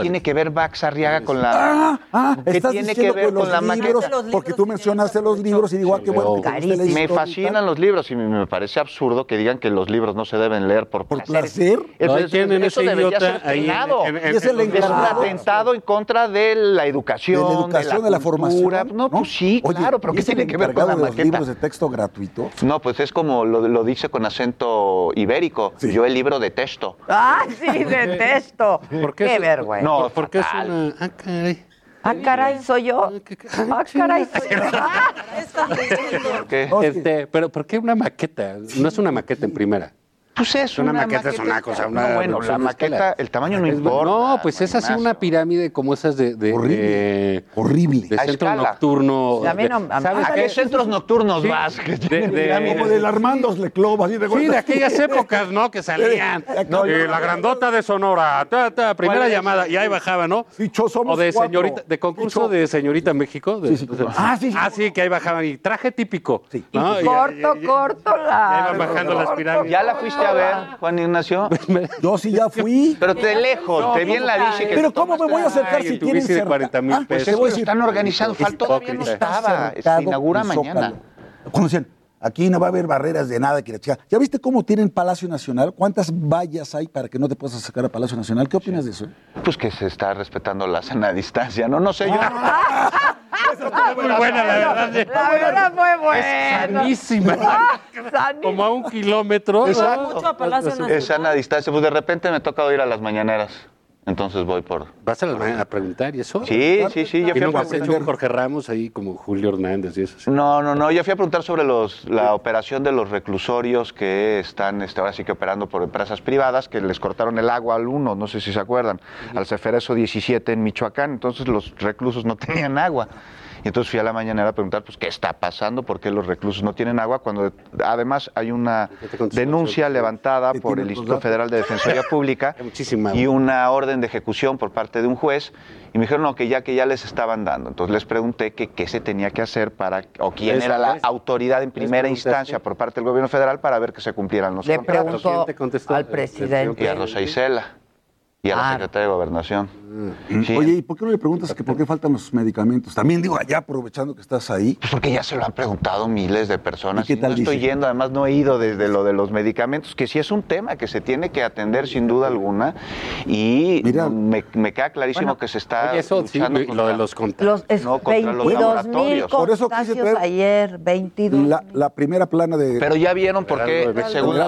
tiene que ver Max Arriaga con la... ¿Qué tiene que ver con la maqueta? Porque tú mencionaste los libros y digo, qué bueno. Me fascinan los libros y me parece absurdo que digan que los libros no se deben leer por placer. Eso debería ser penado. Es un atentado en contra de la educación, de la formación. No, pues sí, claro, pero ¿qué tiene que ver con la maqueta? Los libros de texto gratuito. No, pues es como lo dice con acento ibérico. Sí. Yo el libro detesto. ¡Ah, sí, detesto! ¡Qué vergüenza! No, porque es una... ¡Ah, caray, soy yo! ¡Ah, caray, soy yo! Pero ¿por qué una maqueta? No es una maqueta en primera. Pues es una maqueta, es una cosa. Bueno, la maqueta, el tamaño no importa. No, pues es así una pirámide como esas de horrible. De centro nocturno. ¿A qué centros nocturnos vas? Como del Armandos Leclova. Sí, de aquellas épocas, ¿no? Que salían. La grandota de Sonora. Primera llamada. Y ahí bajaba, ¿no? O de señorita, de concurso de Señorita México. Ah, sí, que ahí bajaban. Y traje típico. Corto, la. Ahí van bajando las pirámides. Ya la fuiste a ver, Juan Ignacio. Yo sí ya fui. Pero te lejos, te vi en la bici. Pero ¿cómo me voy a acercar si tienes cerca? 40,000 pesos. Pues están organizados, todavía no estaba. Se inaugura mañana. Como decían, aquí no va a haber barreras de nada. ¿Ya viste cómo tienen Palacio Nacional? ¿Cuántas vallas hay para que no te puedas acercar a Palacio Nacional? ¿Qué opinas de eso? Pues que se está respetando la sana distancia. No sé yo. Fue muy buena, la verdad. La verdad fue buena. Es sanísima. Como a 1 kilómetro. Exacto. Mucho a Palacio Nacional. Es sana distancia. Pues de repente me ha tocado ir a las mañaneras. Entonces voy por... ¿Vas a las mañaneras a preguntar y eso? Sí. Yo fui a preguntar. ¿Hecho Jorge Ramos ahí como Julio Hernández y eso? ¿Sí? No. Yo fui a preguntar sobre la operación de los reclusorios que están ahora sí que operando por empresas privadas que les cortaron el agua al uno, no sé si se acuerdan, al Ceferezo 17 en Michoacán. Entonces los reclusos no tenían agua. Y entonces fui a la mañanera a preguntar, pues, ¿qué está pasando? ¿Por qué los reclusos no tienen agua? Cuando además hay una denuncia levantada por el Instituto Federal de Defensoría Pública y una orden de ejecución por parte de un juez. Y me dijeron, no, que ya les estaban dando. Entonces les pregunté qué se tenía que hacer o quién era la autoridad en primera instancia por parte del gobierno federal para ver que se cumplieran los contratos. Le preguntó al presidente. Y a Rosa Isela. Y a la secretaria de Gobernación. Sí. Oye, ¿y por qué no le preguntas que por qué faltan los medicamentos? También digo, allá aprovechando que estás ahí. Pues porque ya se lo han preguntado miles de personas. ¿Y no estoy yendo, además no he ido desde lo de los medicamentos, que sí es un tema que se tiene que atender sin duda alguna. Y mira, me queda clarísimo que se está luchando contra, lo de los contagios. No, contra los laboratorios. Por eso quise traer ayer, 22. La primera plana de... Pero ya vieron por qué, según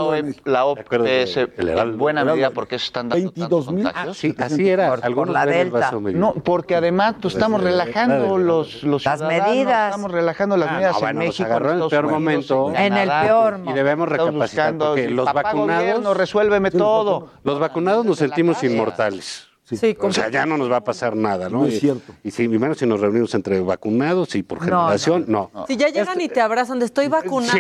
la OPS, en buena medida, por qué se están dando tantos también. Ah, sí, así era. Por la delta. No, porque además pues, estamos relajando los las medidas. Estamos relajando las medidas en México. Nos agarró en el peor momento. En el peor momento. Y debemos recapacitar porque los vacunados... no resuélveme todo. Los vacunados nos sentimos inmortales. Sí, o sea, ya no nos va a pasar nada, ¿no? Es cierto. Y si, menos si nos reunimos entre vacunados y por generación, no. Si ya llegan y te abrazan de estoy vacunado.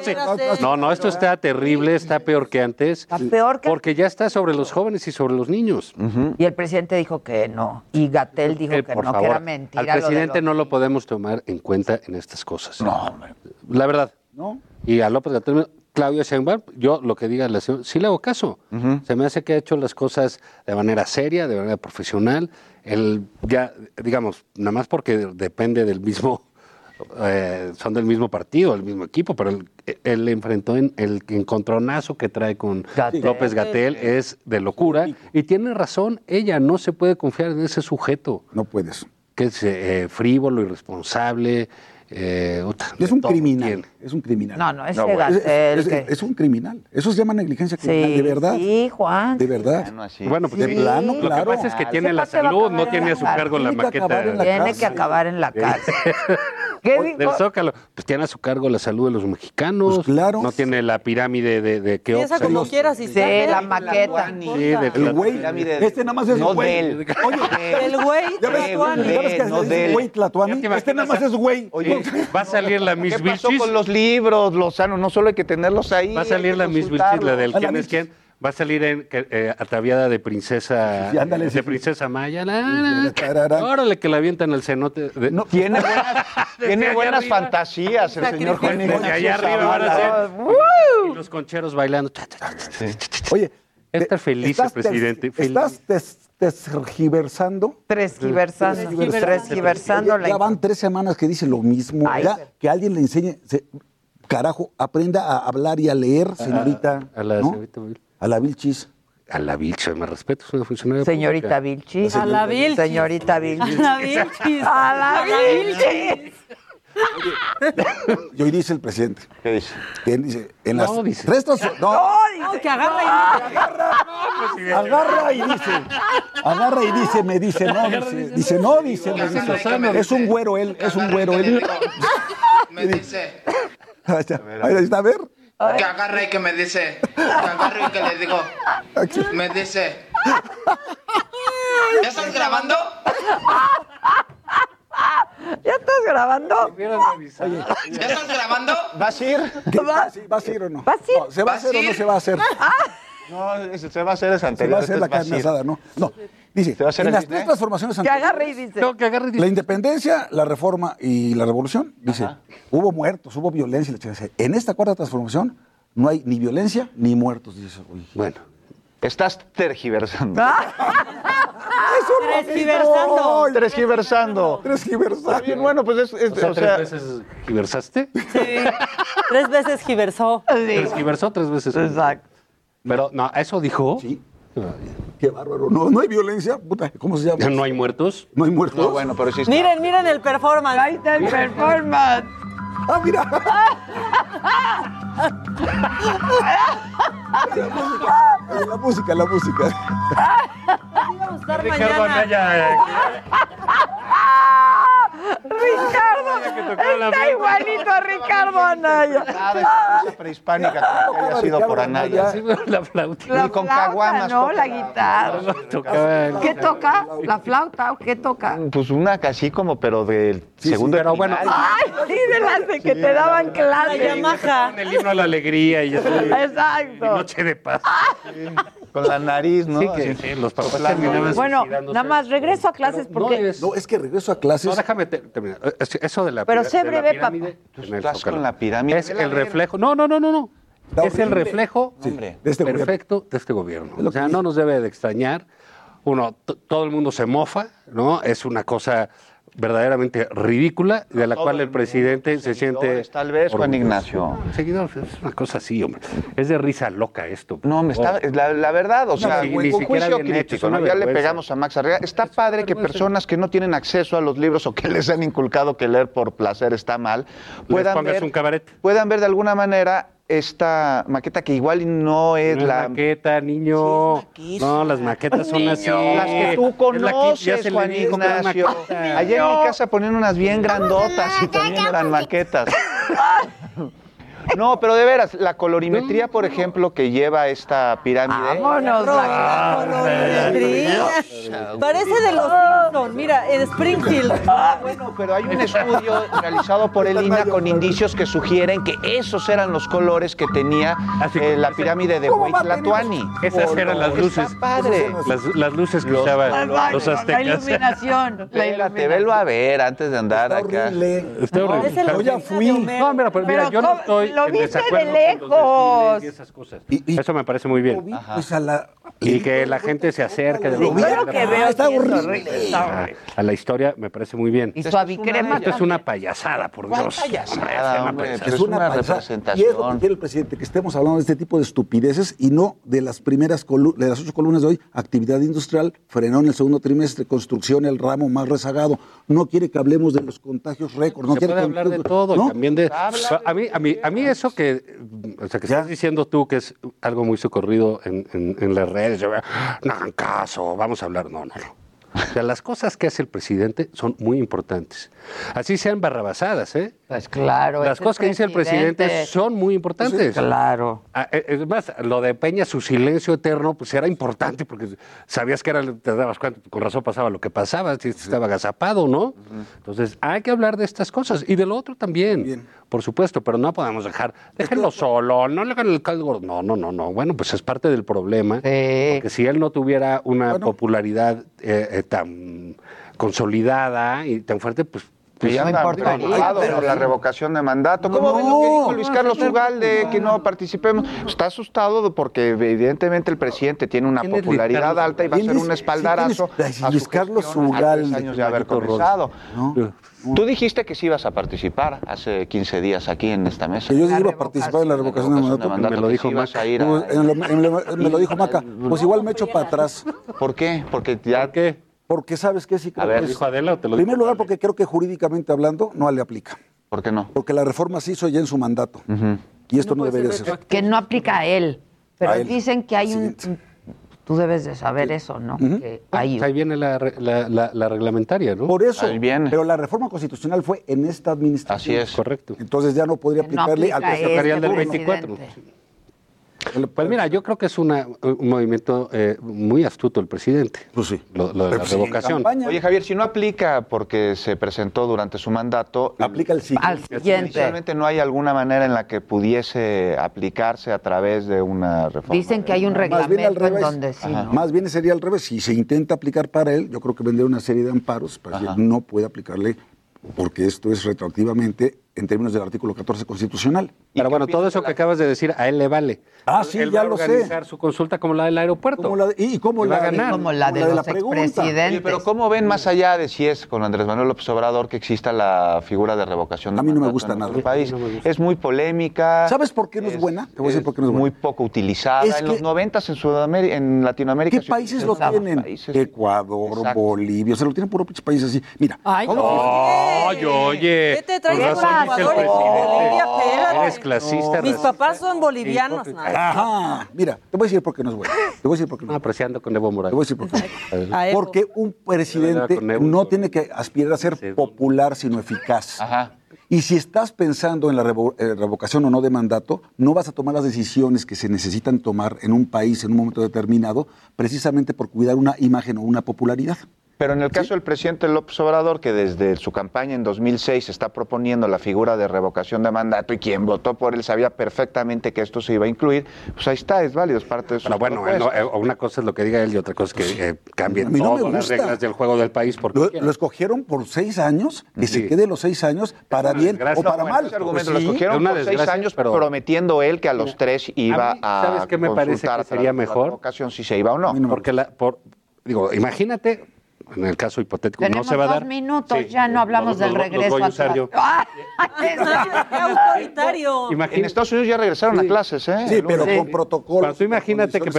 Sí. No, esto está terrible, está peor que antes. Está peor que porque ya está sobre los jóvenes y sobre los niños. Uh-huh. Y el presidente dijo que no. Y Gatell dijo que por no, favor, que era mentira. Al presidente no lo podemos tomar en cuenta en estas cosas. No, hombre. La verdad. No. Y a López Gatell... Claudia Sheinbaum, yo lo que diga la señora, sí le hago caso. Uh-huh. Se me hace que ha hecho las cosas de manera seria, de manera profesional. Él ya, digamos, nada más porque depende del mismo, son del mismo partido, del mismo equipo, pero él le enfrentó en el encontronazo que trae con López Gatell, es de locura. Y tiene razón, ella no se puede confiar en ese sujeto. No puedes. Que es frívolo, irresponsable. Es un criminal, tiene. Es un criminal. No, ese Gatell. Es un criminal. Eso se llama negligencia criminal, sí, de verdad. Sí, Juan. De verdad. Bueno, pues de plano, claro. Lo que pasa es que tiene la salud, no tiene a su cargo la maqueta. Tiene que acabar en la cárcel. ¿Qué dijo? Del Zócalo. Pues tiene a su cargo la salud de los mexicanos. Pues claro. No tiene la pirámide de que piensa como quieras y se la maqueta. El güey. Este nada más es güey. Oye, el güey Tlatuani. Este nada más es güey. Va a salir la Miss Vilchis. ¿Qué pasó con los libros, Lozano? No solo hay que tenerlos ahí. Va a salir la Miss Vilchis, la del quién es quién. Va a salir ataviada de princesa, ándale, de princesa maya. Órale, que la avientan al cenote. Tiene buenas, tiene buenas fantasías el señor Juan Ignacio. Allá arriba van a ser y los concheros bailando. Oye, está feliz el presidente. Estás tergiversando la... Ya van 3 semanas que dice lo mismo. Ay, ya, que alguien le enseñe... Carajo, aprenda a hablar y a leer, señorita. A la señorita Vilchis. A la Vilchis. A la Vilchis, me respeto, soy una funcionaria pública. Vilchis. A la Vilchis. Señorita Vilchis. A la Vilchis. A la Vilchis. Y hoy dice el presidente. ¿Qué dice? En las dice. Restos, no, que agarra y dice. Agarra y dice. Agarra y dice, me dice, no, dice. Dice, no, dice, me dice. Es un güero él, es un güero él. Me dice. Ahí está, a ver. Que agarre y que me dice. Que agarre y que le digo. Me dice. ¿Ya estás grabando? ¿Ya estás grabando? Oye, ¿ya estás grabando? ¿Vas a ir? ¿Vas a ir o no? No, ¿se va a hacer o no se va a hacer? No, se va a hacer esa anterior. Se va a hacer la carne asada, no. Dice, en las 3 transformaciones anteriores. Que agarre y dice. La independencia, la reforma y la revolución. Dice, ajá, hubo muertos, hubo violencia. En esta 4ª transformación no hay ni violencia ni muertos. Dice, uy, bueno, estás tergiversando. Tergiversando. Bien, bueno, pues es... ¿3 veces giversaste? Sí. 3 veces giversó. Sí. Giversó 3 veces. Exacto. Pero, no, ¿eso dijo? Sí. Qué bárbaro. No hay violencia, puta, ¿cómo se llama? ¿No hay muertos? No hay muertos. No, bueno, pero sí está. Miren el performance. Ahí está el performance. ¡Ah, mira! La música. Así vamos a estar mañana. Ricardo, está igualito a Ricardo Anaya. La prehispánica que haya sido por Anaya. La flauta. Y con caguamas. No, la guitarra. ¿Qué toca? ¿La flauta o qué toca? Pues una casi como, pero del segundo. Pero bueno. Ay, sí, de las de que te daban clase. La Yamaha. El himno a la alegría. Exacto. Noche de paz. Con la nariz, ¿no? Sí, que los papás terminaban. Bueno, nada más regreso a clases porque... No, es que regreso a clases... No, déjame terminar. Eso de la pirámide... Pero sé breve, papá. Tú estás con la pirámide. Es el reflejo... No. Es el reflejo perfecto de este gobierno. O sea, no nos debe de extrañar. Uno, todo el mundo se mofa, ¿no? Es una cosa verdaderamente ridícula, de la cual el presidente se siente... Tal vez, Juan Ignacio. Seguidor, es una cosa así, hombre. Es de risa loca esto. No, me está... La verdad, o sea, un juicio crítico, ¿no? Ya le pegamos a Max Arriaga. Está padre que personas que no tienen acceso a los libros o que les han inculcado que leer por placer está mal, puedan ver de alguna manera esta maqueta que igual no es no la... maqueta, niño. Sí, no, las maquetas son niño. Así. Las que tú conoces, Juan Ignacio. Ayer en mi casa ponían unas bien grandotas y también eran maquetas. No, pero de veras, la colorimetría, por ejemplo, que lleva esta pirámide. ¡Vámonos! La colorimetría. Parece de los Simpsons, mira, en Springfield. Bueno, pero hay un estudio realizado por el INAH con indicios que sugieren que esos eran los colores que tenía la pirámide de Huitlatuani. Esas eran las luces. Está padre. Las luces que usaban los aztecas. La iluminación. Te velo a ver antes de andar acá. Está horrible. Yo ya fui. No, pero mira, yo no estoy... Lo viste de lejos. Y esas cosas. Eso me parece muy bien. Pues y que la gente se acerque. De lo claro que veo. Está horrible. A la historia me parece muy bien. Y suavicrema. Esto es una payasada, por Dios. Payasada, hombre, es una representación. Y es lo que quiere el presidente, que estemos hablando de este tipo de estupideces y no de las primeras de las 8 columnas de hoy. Actividad industrial frenó en el segundo trimestre, construcción, el ramo más rezagado. No quiere que hablemos de los contagios récord. No quiere hablar de todo. ¿No? También de... A mí eso que, o sea, que estás diciendo tú, que es algo muy socorrido en las redes, yo, no hagan caso, vamos a hablar, no. O sea, las cosas que hace el presidente son muy importantes. Así sean barrabasadas, ¿eh? Pues claro. Las cosas que dice el presidente son muy importantes. Pues claro. Es más, lo de Peña, su silencio eterno, pues era importante, porque sabías que era, te dabas cuenta, con razón pasaba lo que pasaba, estaba agazapado, ¿no? Uh-huh. Entonces, hay que hablar de estas cosas y de lo otro también. Bien. Por supuesto, pero no podemos déjenlo solo, no le hagan el caldo gordo. No. Bueno, pues es parte del problema. Sí. Porque si él no tuviera una popularidad tan consolidada y tan fuerte, pues ya me importa. Por la revocación de mandato. ¿Cómo ven lo que dijo Luis Carlos Ugalde, que no participemos? Está asustado porque evidentemente el presidente tiene una popularidad alta y va a ser un espaldarazo a Luis Carlos Ugalde, años de haber comenzado. ¿No? Tú dijiste que sí ibas a participar hace 15 días aquí en esta mesa. Que yo sí iba a participar en la revocación de mandato. Me lo dijo Maca. Me lo dijo Maca. Pues igual me echo para atrás. ¿Por qué? Porque ya... Porque sabes que sí creo que dijo Adela, te lo digo. En primer lugar, porque creo que jurídicamente hablando no le aplica. ¿Por qué no? Porque la reforma se hizo ya en su mandato. Uh-huh. Y esto no debería ser. Que no aplica a él. Pero a él. Dicen que hay un... Tú debes de saber eso, ¿no? Uh-huh. Que hay... Ahí viene la reglamentaria, ¿no? Por eso. Ahí viene. Pero la reforma constitucional fue en esta administración. Así es. Correcto. Entonces ya no podría aplicarle no aplica al presidente del 24. Pues mira, yo creo que es un movimiento muy astuto el presidente. Pues sí. Lo de la revocación. Oye, Javier, si no aplica porque se presentó durante su mandato... Aplica el siguiente. Al siguiente. Inicialmente no hay alguna manera en la que pudiese aplicarse a través de una reforma. Dicen que hay un reglamento en donde sí. ¿No? Más bien sería al revés. Si se intenta aplicar para él, yo creo que vendría una serie de amparos para que no pueda aplicarle... Porque esto es retroactivamente en términos del artículo 14 constitucional. Pero bueno, todo eso que acabas de decir, a él le vale. Ah, sí, ya lo sé. Él va a organizar su consulta como la del aeropuerto. Como la de los expresidentes. Pero ¿cómo ven más allá de si es con Andrés Manuel López Obrador que exista la figura de revocación de mandato? A mí no me gusta nada. Es muy polémica. ¿Sabes por qué no es buena? Te voy a decir por qué no es buena. Muy poco utilizada. En los 90s en Latinoamérica. ¿Qué países lo tienen? Ecuador, Bolivia. Se lo tienen por pinches países así. Mira. ¡Ay, oye! ¿Qué te traes? Eres clasista. Mis papás son bolivianos. Ajá. Mira, te voy a decir por qué no es bueno. Te voy a decir por qué no. Apreciando con Evo Morales. Te voy a decir por qué no. Porque un presidente no tiene que aspirar a ser popular, sino eficaz. Ajá. Y si estás pensando en la revocación o no de mandato, no vas a tomar las decisiones que se necesitan tomar en un país en un momento determinado, precisamente por cuidar una imagen o una popularidad. Pero en el caso del presidente López Obrador, que desde su campaña en 2006 está proponiendo la figura de revocación de mandato y quien votó por él sabía perfectamente que esto se iba a incluir, pues ahí está, es válido, es parte de su propuesta. Pero bueno, una cosa es lo que diga él y otra cosa es que cambien todas las reglas del juego del país. Lo escogieron por 6 años, que se quede los 6 años para bien o para mal. Pues sí, lo escogieron por 6 años prometiendo él que a los 3 iba a ¿sabes qué me parece que sería mejor? La revocación si se iba o no. Imagínate... en el caso hipotético no se va a dar. Tenemos 2 minutos, sí, ya no hablamos del regreso. Voy a usar yo. ¡Ah! Autoritario. En Estados Unidos ya regresaron a clases, ¿eh? Sí, pero con protocolos. Imagínate que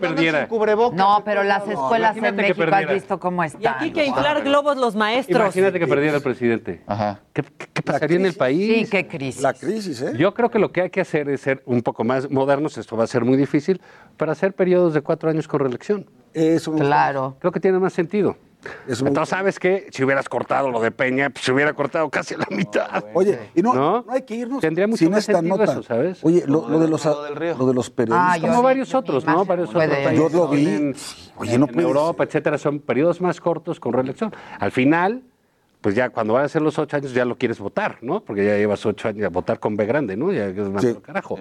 perdiera. No, pero las escuelas en México has visto cómo están. Y aquí que inflar globos los maestros. Imagínate que perdiera el presidente. Ajá. ¿Qué pasaría en el país? Sí, qué crisis. La crisis, ¿eh? Yo creo que lo que hay que hacer es ser un poco más modernos, esto va a ser muy difícil, para hacer periodos de 4 años con reelección. Eso claro. Creo que tiene más sentido. Entonces, ¿sabes qué? Si hubieras cortado lo de Peña, pues se hubiera cortado casi a la mitad. Oye, y no hay que irnos. Tendría mucho más sentido eso, ¿sabes? Oye, lo de los periodistas. Ah, como varios otros, ¿no? Varios otros países. Yo lo vi. Oye, no en Europa, etcétera, son periodos más cortos con reelección. Al final, pues ya cuando van a ser los 8 años ya lo quieres votar, ¿no? Porque ya llevas 8 años a votar con B grande, ¿no? Ya es más carajo.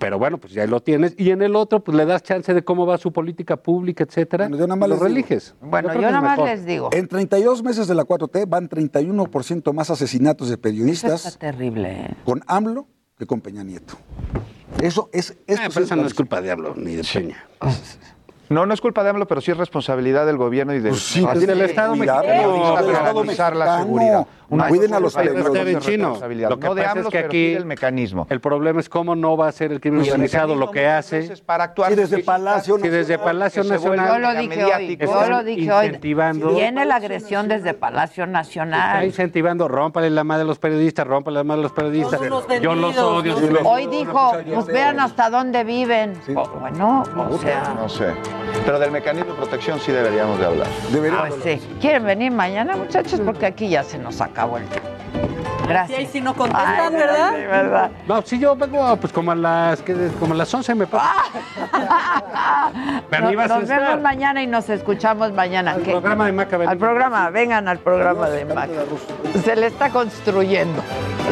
Pero bueno, pues ya lo tienes. Y en el otro, pues le das chance de cómo va su política pública, etcétera. Bueno, yo nada más lo religes. Bueno, yo nada más les digo. En 32 meses de la 4T van 31% más asesinatos de periodistas. Eso está terrible. Con AMLO que con Peña Nieto. Eso es... pero esa no es culpa de AMLO ni de Peña. No es culpa de AMLO, pero sí es responsabilidad del gobierno y del Estado mexicano. Garantizar la seguridad. Cuiden a los periodistas. Lo que pasa es que aquí el mecanismo. El problema es cómo no va a ser el crimen organizado lo que hace. Para actuar. Desde Palacio Nacional. Yo lo dije hoy. Viene la agresión desde Palacio Nacional. Está incentivando, rómpale la madre a los periodistas, rómpale la madre a los periodistas. Yo los odio. Hoy dijo, pues vean hasta dónde viven. Bueno, o sea. No sé. Pero del mecanismo de protección sí deberíamos de hablar. Sí. ¿Quieren venir mañana, muchachos? Porque aquí ya se nos acabó el tiempo. Gracias. Sí, ahí sí no contestan, ¿verdad? Sí, verdad. No, si yo vengo pues como a las 11 me pasa. Nos vemos mañana y nos escuchamos mañana. Al programa de Maca. Al programa, vengan al programa de Maca. Se le está construyendo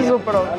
su programa.